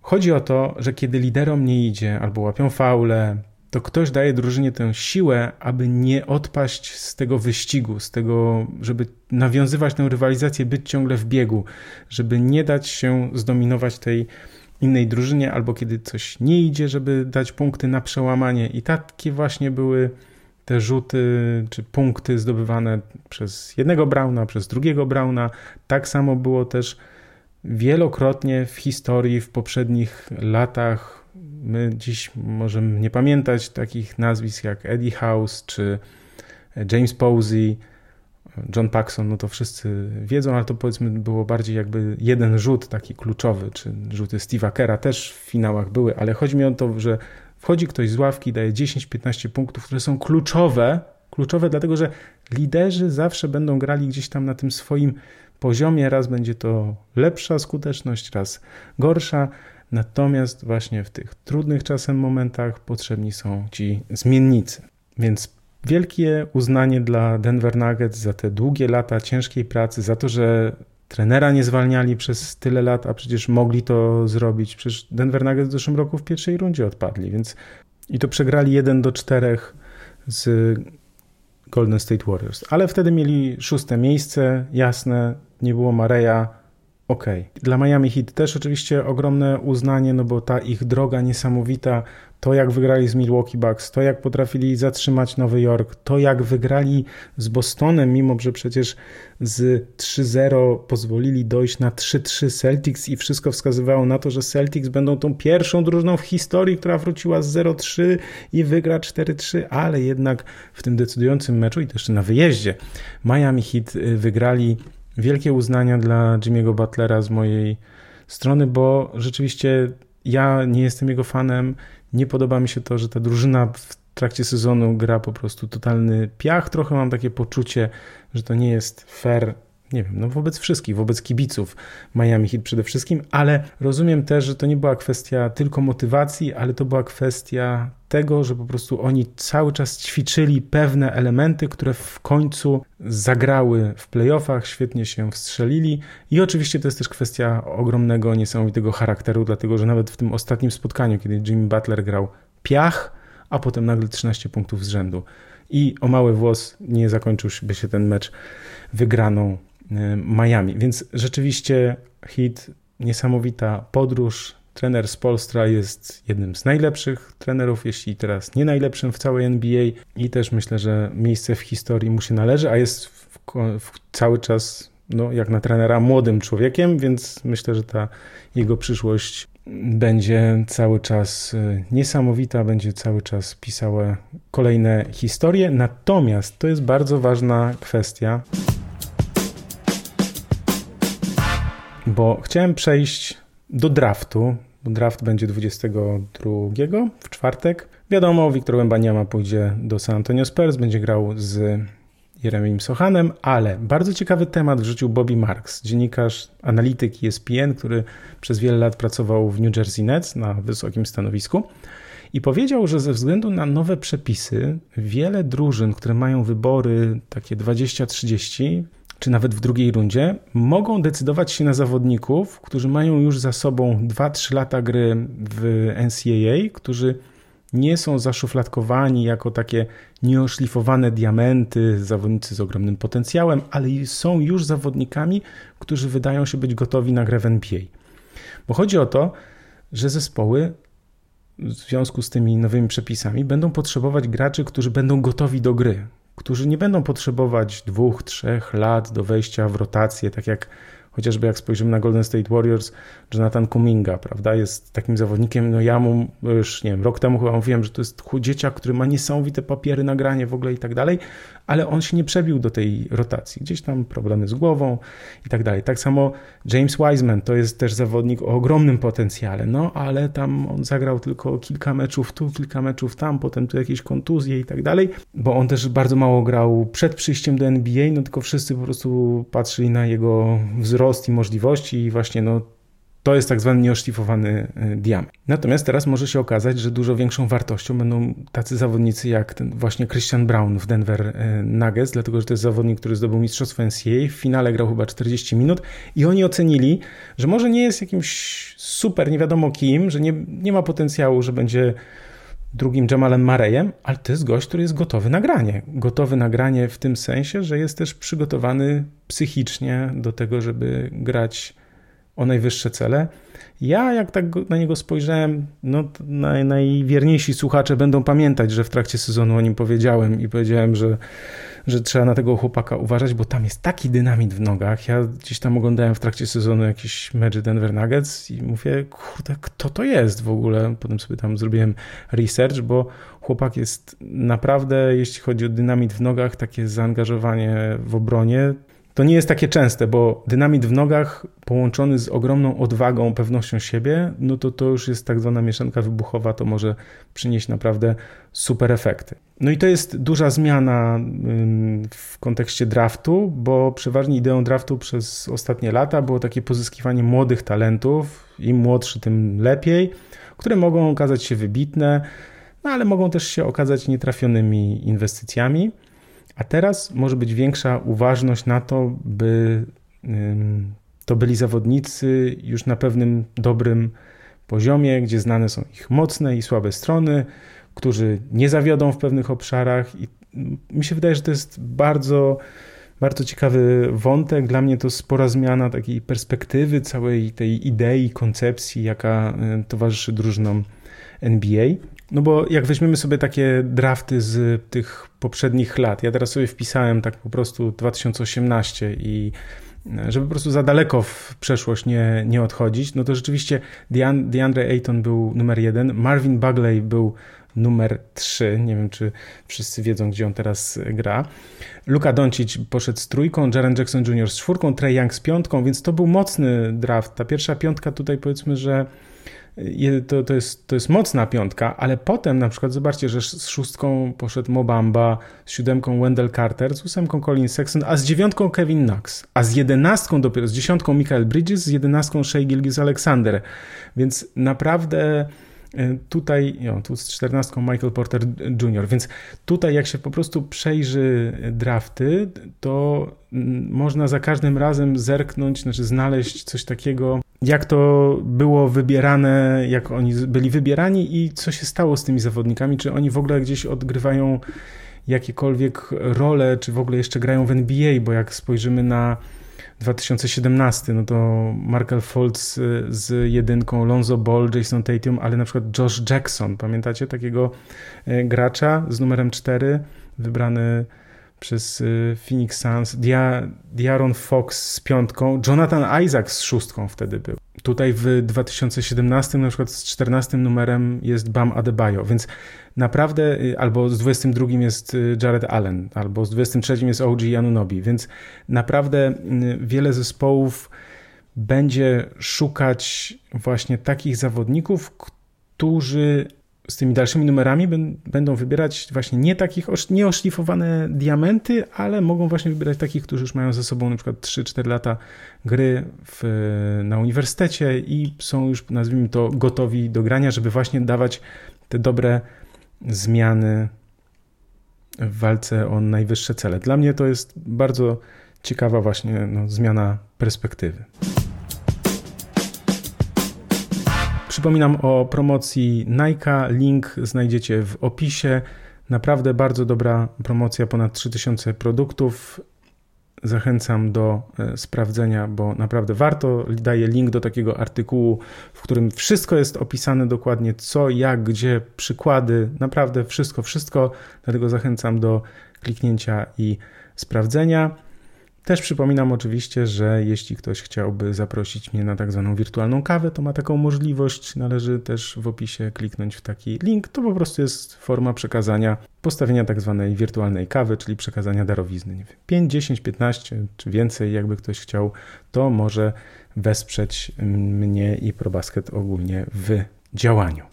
Chodzi o to, że kiedy liderom nie idzie albo łapią faule, to ktoś daje drużynie tę siłę, aby nie odpaść z tego wyścigu, z tego, żeby nawiązywać tę rywalizację, być ciągle w biegu, żeby nie dać się zdominować tej innej drużynie, albo kiedy coś nie idzie, żeby dać punkty na przełamanie. I takie właśnie były te rzuty czy punkty zdobywane przez jednego Browna, przez drugiego Browna. Tak samo było też wielokrotnie w historii, w poprzednich latach. My dziś możemy nie pamiętać takich nazwisk jak Eddie House czy James Posey, John Paxson, no to wszyscy wiedzą, ale to powiedzmy było bardziej jakby jeden rzut taki kluczowy, czy rzuty Steve'a Kerra też w finałach były, ale chodzi mi o to, że wchodzi ktoś z ławki, daje 10-15 punktów, które są kluczowe, dlatego że liderzy zawsze będą grali gdzieś tam na tym swoim poziomie, raz będzie to lepsza skuteczność, raz gorsza, natomiast właśnie w tych trudnych czasem momentach potrzebni są ci zmiennicy, więc wielkie uznanie dla Denver Nuggets za te długie lata ciężkiej pracy, za to, że trenera nie zwalniali przez tyle lat, a przecież mogli to zrobić. Przecież Denver Nuggets w zeszłym roku w pierwszej rundzie odpadli, więc i to przegrali 1-4 z Golden State Warriors. Ale wtedy mieli 6. miejsce, jasne, nie było Mareja, okej. Dla Miami Heat też oczywiście ogromne uznanie, no bo ta ich droga niesamowita, to jak wygrali z Milwaukee Bucks, to jak potrafili zatrzymać Nowy Jork, to jak wygrali z Bostonem, mimo że przecież z 3-0 pozwolili dojść na 3-3 Celtics i wszystko wskazywało na to, że Celtics będą tą pierwszą drużyną w historii, która wróciła z 0-3 i wygra 4-3, ale jednak w tym decydującym meczu i też na wyjeździe Miami Heat wygrali. Wielkie uznania dla Jimmy'ego Butlera z mojej strony, bo rzeczywiście ja nie jestem jego fanem, nie podoba mi się to, że ta drużyna w trakcie sezonu gra po prostu totalny piach, trochę mam takie poczucie, że to nie jest fair, nie wiem, no wobec wszystkich, wobec kibiców Miami Heat przede wszystkim, ale rozumiem też, że to nie była kwestia tylko motywacji, ale to była kwestia tego, że po prostu oni cały czas ćwiczyli pewne elementy, które w końcu zagrały w playoffach, świetnie się wstrzelili i oczywiście to jest też kwestia ogromnego, niesamowitego charakteru, dlatego że nawet w tym ostatnim spotkaniu, kiedy Jimmy Butler grał piach, a potem nagle 13 punktów z rzędu i o mały włos nie zakończyłby się ten mecz wygraną Miami, więc rzeczywiście hit, niesamowita podróż. Trener z Polstra jest jednym z najlepszych trenerów, jeśli teraz nie najlepszym w całej NBA i też myślę, że miejsce w historii mu się należy, a jest cały czas, no, jak na trenera, młodym człowiekiem, więc myślę, że ta jego przyszłość będzie cały czas niesamowita, będzie cały czas pisała kolejne historie. Natomiast to jest bardzo ważna kwestia, bo chciałem przejść do draftu. Draft będzie 22 w czwartek. Wiadomo, Victor Wembanyama pójdzie do San Antonio Spurs, będzie grał z Jeremim Sohanem, ale bardzo ciekawy temat wrzucił Bobby Marks, dziennikarz, analityk ESPN, który przez wiele lat pracował w New Jersey Nets na wysokim stanowisku i powiedział, że ze względu na nowe przepisy wiele drużyn, które mają wybory takie 20-30, czy nawet w drugiej rundzie, mogą decydować się na zawodników, którzy mają już za sobą 2-3 lata gry w NCAA, którzy nie są zaszufladkowani jako takie nieoszlifowane diamenty, zawodnicy z ogromnym potencjałem, ale są już zawodnikami, którzy wydają się być gotowi na grę w NBA. Bo chodzi o to, że zespoły w związku z tymi nowymi przepisami będą potrzebować graczy, którzy będą gotowi do gry, którzy nie będą potrzebować 2-3 lat do wejścia w rotację, tak jak chociażby jak spojrzymy na Golden State Warriors, Jonathan Kuminga, prawda, jest takim zawodnikiem, no ja mu już, nie wiem, rok temu chyba mówiłem, że to jest dzieciak, który ma niesamowite papiery na granie w ogóle i tak dalej, ale on się nie przebił do tej rotacji. Gdzieś tam problemy z głową i tak dalej. Tak samo James Wiseman, to jest też zawodnik o ogromnym potencjale, no ale tam on zagrał tylko kilka meczów tu, kilka meczów tam, potem tu jakieś kontuzje i tak dalej, bo on też bardzo mało grał przed przyjściem do NBA, no tylko wszyscy po prostu patrzyli na jego wzrost i możliwości i właśnie no to jest tak zwany nieoszlifowany diament. Natomiast teraz może się okazać, że dużo większą wartością będą tacy zawodnicy jak ten właśnie Christian Brown w Denver Nuggets, dlatego że to jest zawodnik, który zdobył mistrzostwo NCAA, w finale grał chyba 40 minut i oni ocenili, że może nie jest jakimś super nie wiadomo kim, że nie ma potencjału, że będzie drugim Jamalem Murrayem, ale to jest gość, który jest gotowy na granie. Gotowy na granie w tym sensie, że jest też przygotowany psychicznie do tego, żeby grać o najwyższe cele. Ja jak tak na niego spojrzałem, no najwierniejsi słuchacze będą pamiętać, że w trakcie sezonu o nim powiedziałem i powiedziałem, że trzeba na tego chłopaka uważać, bo tam jest taki dynamit w nogach. Ja gdzieś tam oglądałem w trakcie sezonu jakiś mecz Denver Nuggets i mówię, kurde, kto to jest w ogóle? Potem sobie tam zrobiłem research, bo chłopak jest naprawdę, jeśli chodzi o dynamit w nogach, takie zaangażowanie w obronie, to nie jest takie częste, bo dynamit w nogach połączony z ogromną odwagą, pewnością siebie, no to już jest tak zwana mieszanka wybuchowa, to może przynieść naprawdę super efekty. No i to jest duża zmiana w kontekście draftu, bo przeważnie ideą draftu przez ostatnie lata było takie pozyskiwanie młodych talentów, im młodszy tym lepiej, które mogą okazać się wybitne, no ale mogą też się okazać nietrafionymi inwestycjami. A teraz może być większa uważność na to, by to byli zawodnicy już na pewnym dobrym poziomie, gdzie znane są ich mocne i słabe strony, którzy nie zawiodą w pewnych obszarach. I mi się wydaje, że to jest bardzo, bardzo ciekawy wątek. Dla mnie to spora zmiana takiej perspektywy, całej tej idei, koncepcji, jaka towarzyszy drużynom NBA. No bo jak weźmiemy sobie takie drafty z tych poprzednich lat, ja teraz sobie wpisałem tak po prostu 2018 i żeby po prostu za daleko w przeszłość nie odchodzić, no to rzeczywiście Deandre Ayton był numer 1, Marvin Bagley był numer 3, nie wiem czy wszyscy wiedzą gdzie on teraz gra, Luka Dončić poszedł z 3, Jaren Jackson Jr. z 4, Trae Young z 5, więc to był mocny draft. Ta pierwsza piątka tutaj powiedzmy, że to jest mocna piątka, ale potem na przykład zobaczcie, że z 6 poszedł Mo Bamba, z 7 Wendell Carter, z 8 Colin Sexton, a z 9 Kevin Knox, a z 11 dopiero, z 10 Mikal Bridges, z 11 Shai Gilgeous-Alexander, więc naprawdę tutaj, tu z 14 Michael Porter Jr., więc tutaj jak się po prostu przejrzy drafty, to można za każdym razem zerknąć, znaczy znaleźć coś takiego, jak to było wybierane, jak oni byli wybierani i co się stało z tymi zawodnikami, czy oni w ogóle gdzieś odgrywają jakiekolwiek role, czy w ogóle jeszcze grają w NBA, bo jak spojrzymy na 2017, no to Markel Fultz z 1, Lonzo Ball, Jason Tatum, ale na przykład Josh Jackson, pamiętacie takiego gracza z numerem 4, wybrany przez Phoenix Suns, De'Aaron Fox z 5, Jonathan Isaac z 6 wtedy był. Tutaj w 2017 na przykład z 14 numerem jest Bam Adebayo, więc naprawdę albo z 22 jest Jared Allen, albo z 23 jest OG Anunoby, więc naprawdę wiele zespołów będzie szukać właśnie takich zawodników, którzy z tymi dalszymi numerami będą wybierać właśnie nie takich nieoszlifowane diamenty, ale mogą właśnie wybierać takich, którzy już mają ze sobą na przykład 3-4 lata gry na uniwersytecie i są już, nazwijmy to, gotowi do grania, żeby właśnie dawać te dobre zmiany w walce o najwyższe cele. Dla mnie to jest bardzo ciekawa właśnie zmiana perspektywy. Przypominam o promocji Nike, link znajdziecie w opisie. Naprawdę bardzo dobra promocja, ponad 3000 produktów. Zachęcam do sprawdzenia, bo naprawdę warto. Daję link do takiego artykułu, w którym wszystko jest opisane dokładnie, co, jak, gdzie, przykłady, naprawdę wszystko. Dlatego zachęcam do kliknięcia i sprawdzenia. Też przypominam oczywiście, że jeśli ktoś chciałby zaprosić mnie na tak zwaną wirtualną kawę, to ma taką możliwość. Należy też w opisie kliknąć w taki link. To po prostu jest forma przekazania, postawienia tak zwanej wirtualnej kawy, czyli przekazania darowizny. Nie wiem, 5, 10, 15 czy więcej, jakby ktoś chciał, to może wesprzeć mnie i ProBasket ogólnie w działaniu.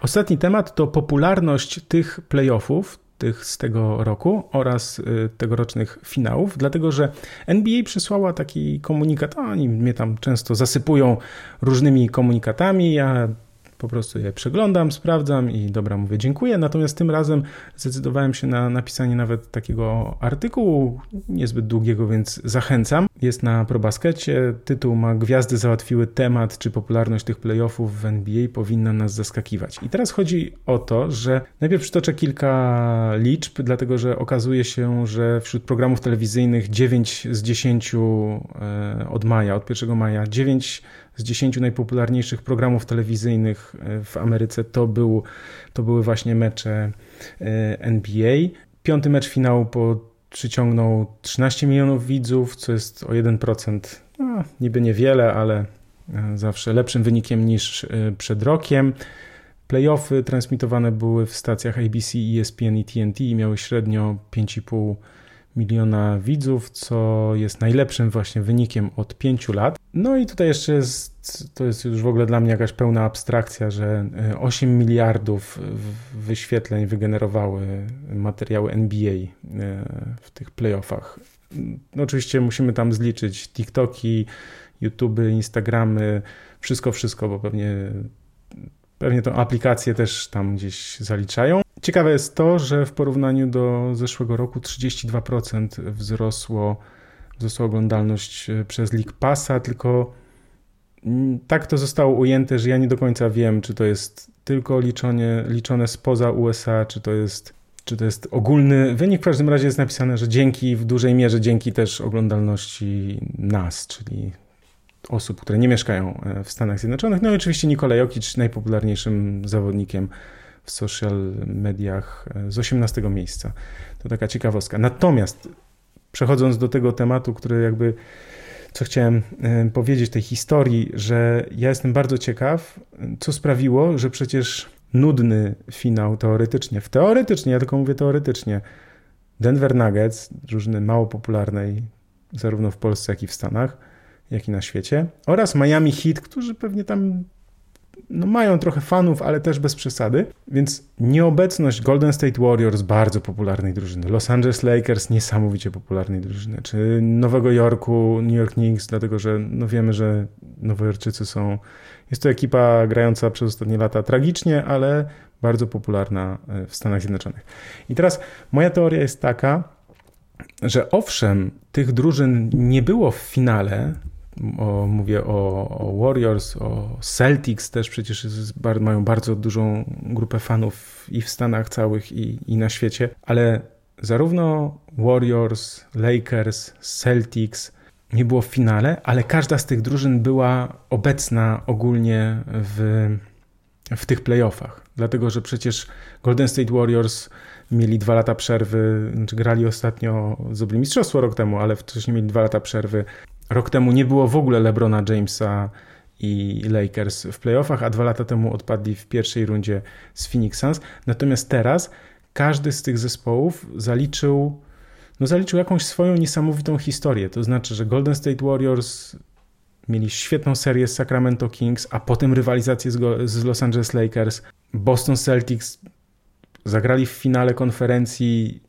Ostatni temat to popularność tych playoffów, tych z tego roku oraz tegorocznych finałów, dlatego że NBA przysłała taki komunikat, oni mnie tam często zasypują różnymi komunikatami, ja po prostu je przeglądam, sprawdzam i dobra, mówię dziękuję, natomiast tym razem zdecydowałem się na napisanie nawet takiego artykułu, niezbyt długiego, więc zachęcam. Jest na ProBaskecie, tytuł ma Gwiazdy załatwiły temat, czy popularność tych playoffów w NBA powinna nas zaskakiwać. I teraz chodzi o to, że najpierw przytoczę kilka liczb, dlatego że okazuje się, że wśród programów telewizyjnych 9 z 10 od 1 maja, 9 z 10 najpopularniejszych programów telewizyjnych w Ameryce to były właśnie mecze NBA. 5. mecz finału przyciągnął 13 milionów widzów, co jest o 1%, niby niewiele, ale zawsze lepszym wynikiem niż przed rokiem. Playoffy transmitowane były w stacjach ABC, ESPN i TNT i miały średnio 5,5 miliona widzów, co jest najlepszym właśnie wynikiem od 5 lat. No i tutaj jeszcze to jest już w ogóle dla mnie jakaś pełna abstrakcja, że 8 miliardów wyświetleń wygenerowały materiały NBA w tych playoffach. No oczywiście musimy tam zliczyć TikToki, YouTube, Instagramy, wszystko, bo pewnie tą aplikację też tam gdzieś zaliczają. Ciekawe jest to, że w porównaniu do zeszłego roku 32% wzrosła oglądalność przez League Passa, tylko tak to zostało ujęte, że ja nie do końca wiem, czy to jest tylko liczone spoza USA, czy to jest ogólny wynik. W każdym razie jest napisane, że w dużej mierze dzięki też oglądalności nas, czyli osób, które nie mieszkają w Stanach Zjednoczonych. No i oczywiście Nikola Jokić, najpopularniejszym zawodnikiem w social mediach z 18 miejsca. To taka ciekawostka. Natomiast przechodząc do tego tematu, który jakby, co chciałem powiedzieć tej historii, że ja jestem bardzo ciekaw, co sprawiło, że przecież nudny finał teoretycznie, ja tylko mówię teoretycznie, Denver Nuggets, drużyny mało popularnej zarówno w Polsce, jak i w Stanach, jak i na świecie, oraz Miami Heat, którzy pewnie tam mają trochę fanów, ale też bez przesady, więc nieobecność Golden State Warriors, bardzo popularnej drużyny, Los Angeles Lakers, niesamowicie popularnej drużyny, czy Nowego Jorku, New York Knicks, dlatego że wiemy, że Nowojorczycy jest to ekipa grająca przez ostatnie lata tragicznie, ale bardzo popularna w Stanach Zjednoczonych. I teraz moja teoria jest taka, że owszem, tych drużyn nie było w finale, mówię o Warriors, o Celtics też przecież mają bardzo dużą grupę fanów i w Stanach całych i na świecie, ale zarówno Warriors, Lakers, Celtics nie było w finale, ale każda z tych drużyn była obecna ogólnie w tych playoffach, dlatego że przecież Golden State Warriors mieli 2 lata przerwy, znaczy grali ostatnio, zdobyli mistrzostwo rok temu, ale wcześniej mieli 2 lata przerwy. Rok temu nie było w ogóle LeBrona Jamesa i Lakers w playoffach, a 2 lata temu odpadli w pierwszej rundzie z Phoenix Suns. Natomiast teraz każdy z tych zespołów zaliczył jakąś swoją niesamowitą historię. To znaczy, że Golden State Warriors mieli świetną serię z Sacramento Kings, a potem rywalizację z Los Angeles Lakers. Boston Celtics zagrali w finale konferencji.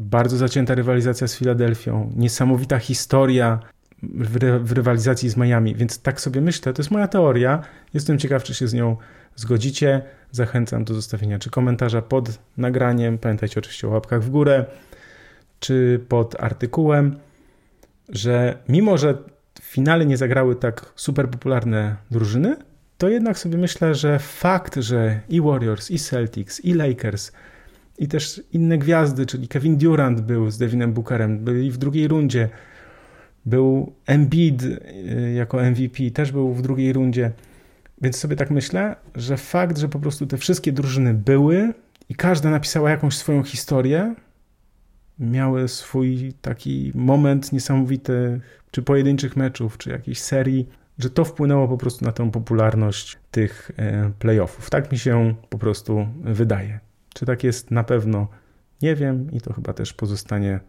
Bardzo zacięta rywalizacja z Filadelfią, niesamowita historia w rywalizacji z Miami, więc tak sobie myślę, to jest moja teoria, jestem ciekaw, czy się z nią zgodzicie, zachęcam do zostawienia czy komentarza pod nagraniem, pamiętajcie oczywiście o łapkach w górę, czy pod artykułem, że mimo, że w finale nie zagrały tak super popularne drużyny, to jednak sobie myślę, że fakt, że i Warriors, i Celtics, i Lakers, i też inne gwiazdy, czyli Kevin Durant był z Devinem Bookerem, byli w drugiej rundzie, był Embiid jako MVP, też był w drugiej rundzie, więc sobie tak myślę, że fakt, że po prostu te wszystkie drużyny były i każda napisała jakąś swoją historię, miały swój taki moment niesamowity, czy pojedynczych meczów, czy jakiejś serii, że to wpłynęło po prostu na tę popularność tych playoffów. Tak mi się po prostu wydaje. Czy tak jest na pewno? Nie wiem i to chyba też pozostanie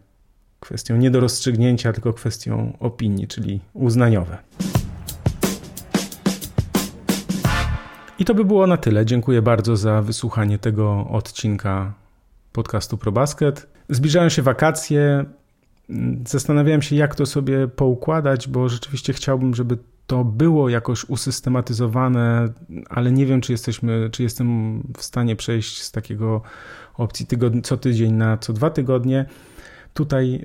kwestią nie do rozstrzygnięcia, tylko kwestią opinii, czyli uznaniowe. I to by było na tyle. Dziękuję bardzo za wysłuchanie tego odcinka podcastu ProBasket. Zbliżają się wakacje. Zastanawiałem się, jak to sobie poukładać, bo rzeczywiście chciałbym, żeby to było jakoś usystematyzowane, ale nie wiem, czy jestem w stanie przejść z takiego opcji co tydzień na co 2 tygodnie. Tutaj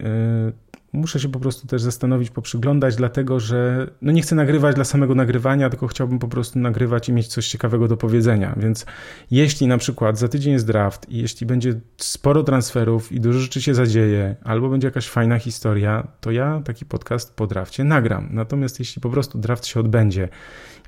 muszę się po prostu też zastanowić, poprzyglądać, dlatego że nie chcę nagrywać dla samego nagrywania, tylko chciałbym po prostu nagrywać i mieć coś ciekawego do powiedzenia, więc jeśli na przykład za tydzień jest draft i jeśli będzie sporo transferów i dużo rzeczy się zadzieje, albo będzie jakaś fajna historia, to ja taki podcast po drafcie nagram. Natomiast jeśli po prostu draft się odbędzie,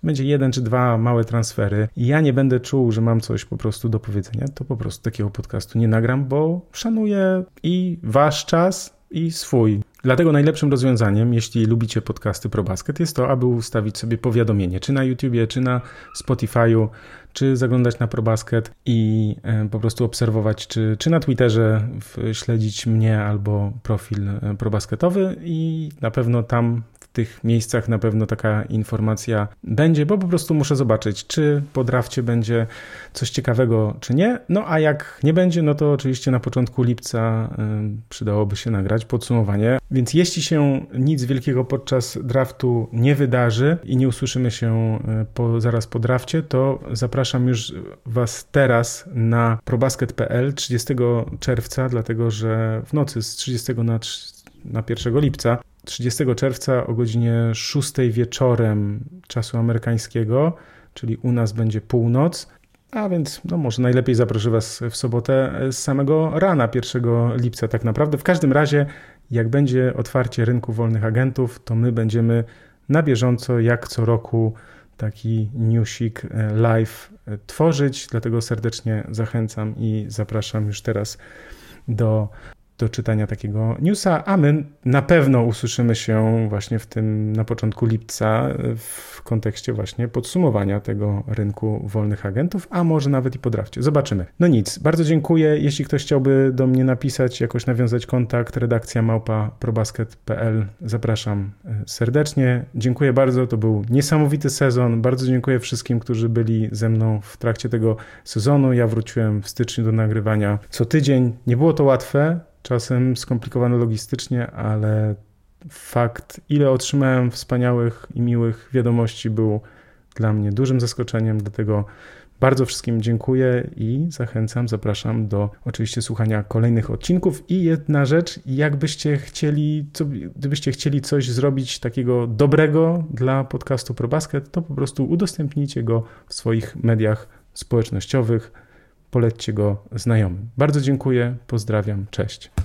będzie 1 czy 2 małe transfery i ja nie będę czuł, że mam coś po prostu do powiedzenia, to po prostu takiego podcastu nie nagram, bo szanuję i wasz czas, i swój. Dlatego najlepszym rozwiązaniem, jeśli lubicie podcasty ProBasket, jest to, aby ustawić sobie powiadomienie, czy na YouTubie, czy na Spotify'u, czy zaglądać na ProBasket i po prostu obserwować, czy na Twitterze śledzić mnie albo profil probasketowy i na pewno tam w tych miejscach na pewno taka informacja będzie, bo po prostu muszę zobaczyć, czy po drafcie będzie coś ciekawego, czy nie. A jak nie będzie, to oczywiście na początku lipca przydałoby się nagrać podsumowanie. Więc jeśli się nic wielkiego podczas draftu nie wydarzy i nie usłyszymy się zaraz po drafcie, to zapraszam już Was teraz na probasket.pl 30 czerwca, dlatego że w nocy z 30 na 1 lipca, 30 czerwca o godzinie 6 wieczorem czasu amerykańskiego, czyli u nas będzie północ, a więc może najlepiej zaproszę Was w sobotę z samego rana 1 lipca tak naprawdę. W każdym razie jak będzie otwarcie rynku wolnych agentów, to my będziemy na bieżąco, jak co roku, taki newsik live tworzyć, dlatego serdecznie zachęcam i zapraszam już teraz do czytania takiego newsa, a my na pewno usłyszymy się właśnie na początku lipca w kontekście właśnie podsumowania tego rynku wolnych agentów, a może nawet i po drafcie. Zobaczymy. Nic, bardzo dziękuję. Jeśli ktoś chciałby do mnie napisać, jakoś nawiązać kontakt, redakcja@probasket.pl. Zapraszam serdecznie. Dziękuję bardzo. To był niesamowity sezon. Bardzo dziękuję wszystkim, którzy byli ze mną w trakcie tego sezonu. Ja wróciłem w styczniu do nagrywania co tydzień. Nie było to łatwe. Czasem skomplikowane logistycznie, ale fakt, ile otrzymałem wspaniałych i miłych wiadomości, był dla mnie dużym zaskoczeniem, dlatego bardzo wszystkim dziękuję i zachęcam, zapraszam do oczywiście słuchania kolejnych odcinków. I jedna rzecz, gdybyście chcieli coś zrobić takiego dobrego dla podcastu ProBasket, to po prostu udostępnijcie go w swoich mediach społecznościowych. Polećcie go znajomym. Bardzo dziękuję, pozdrawiam, cześć.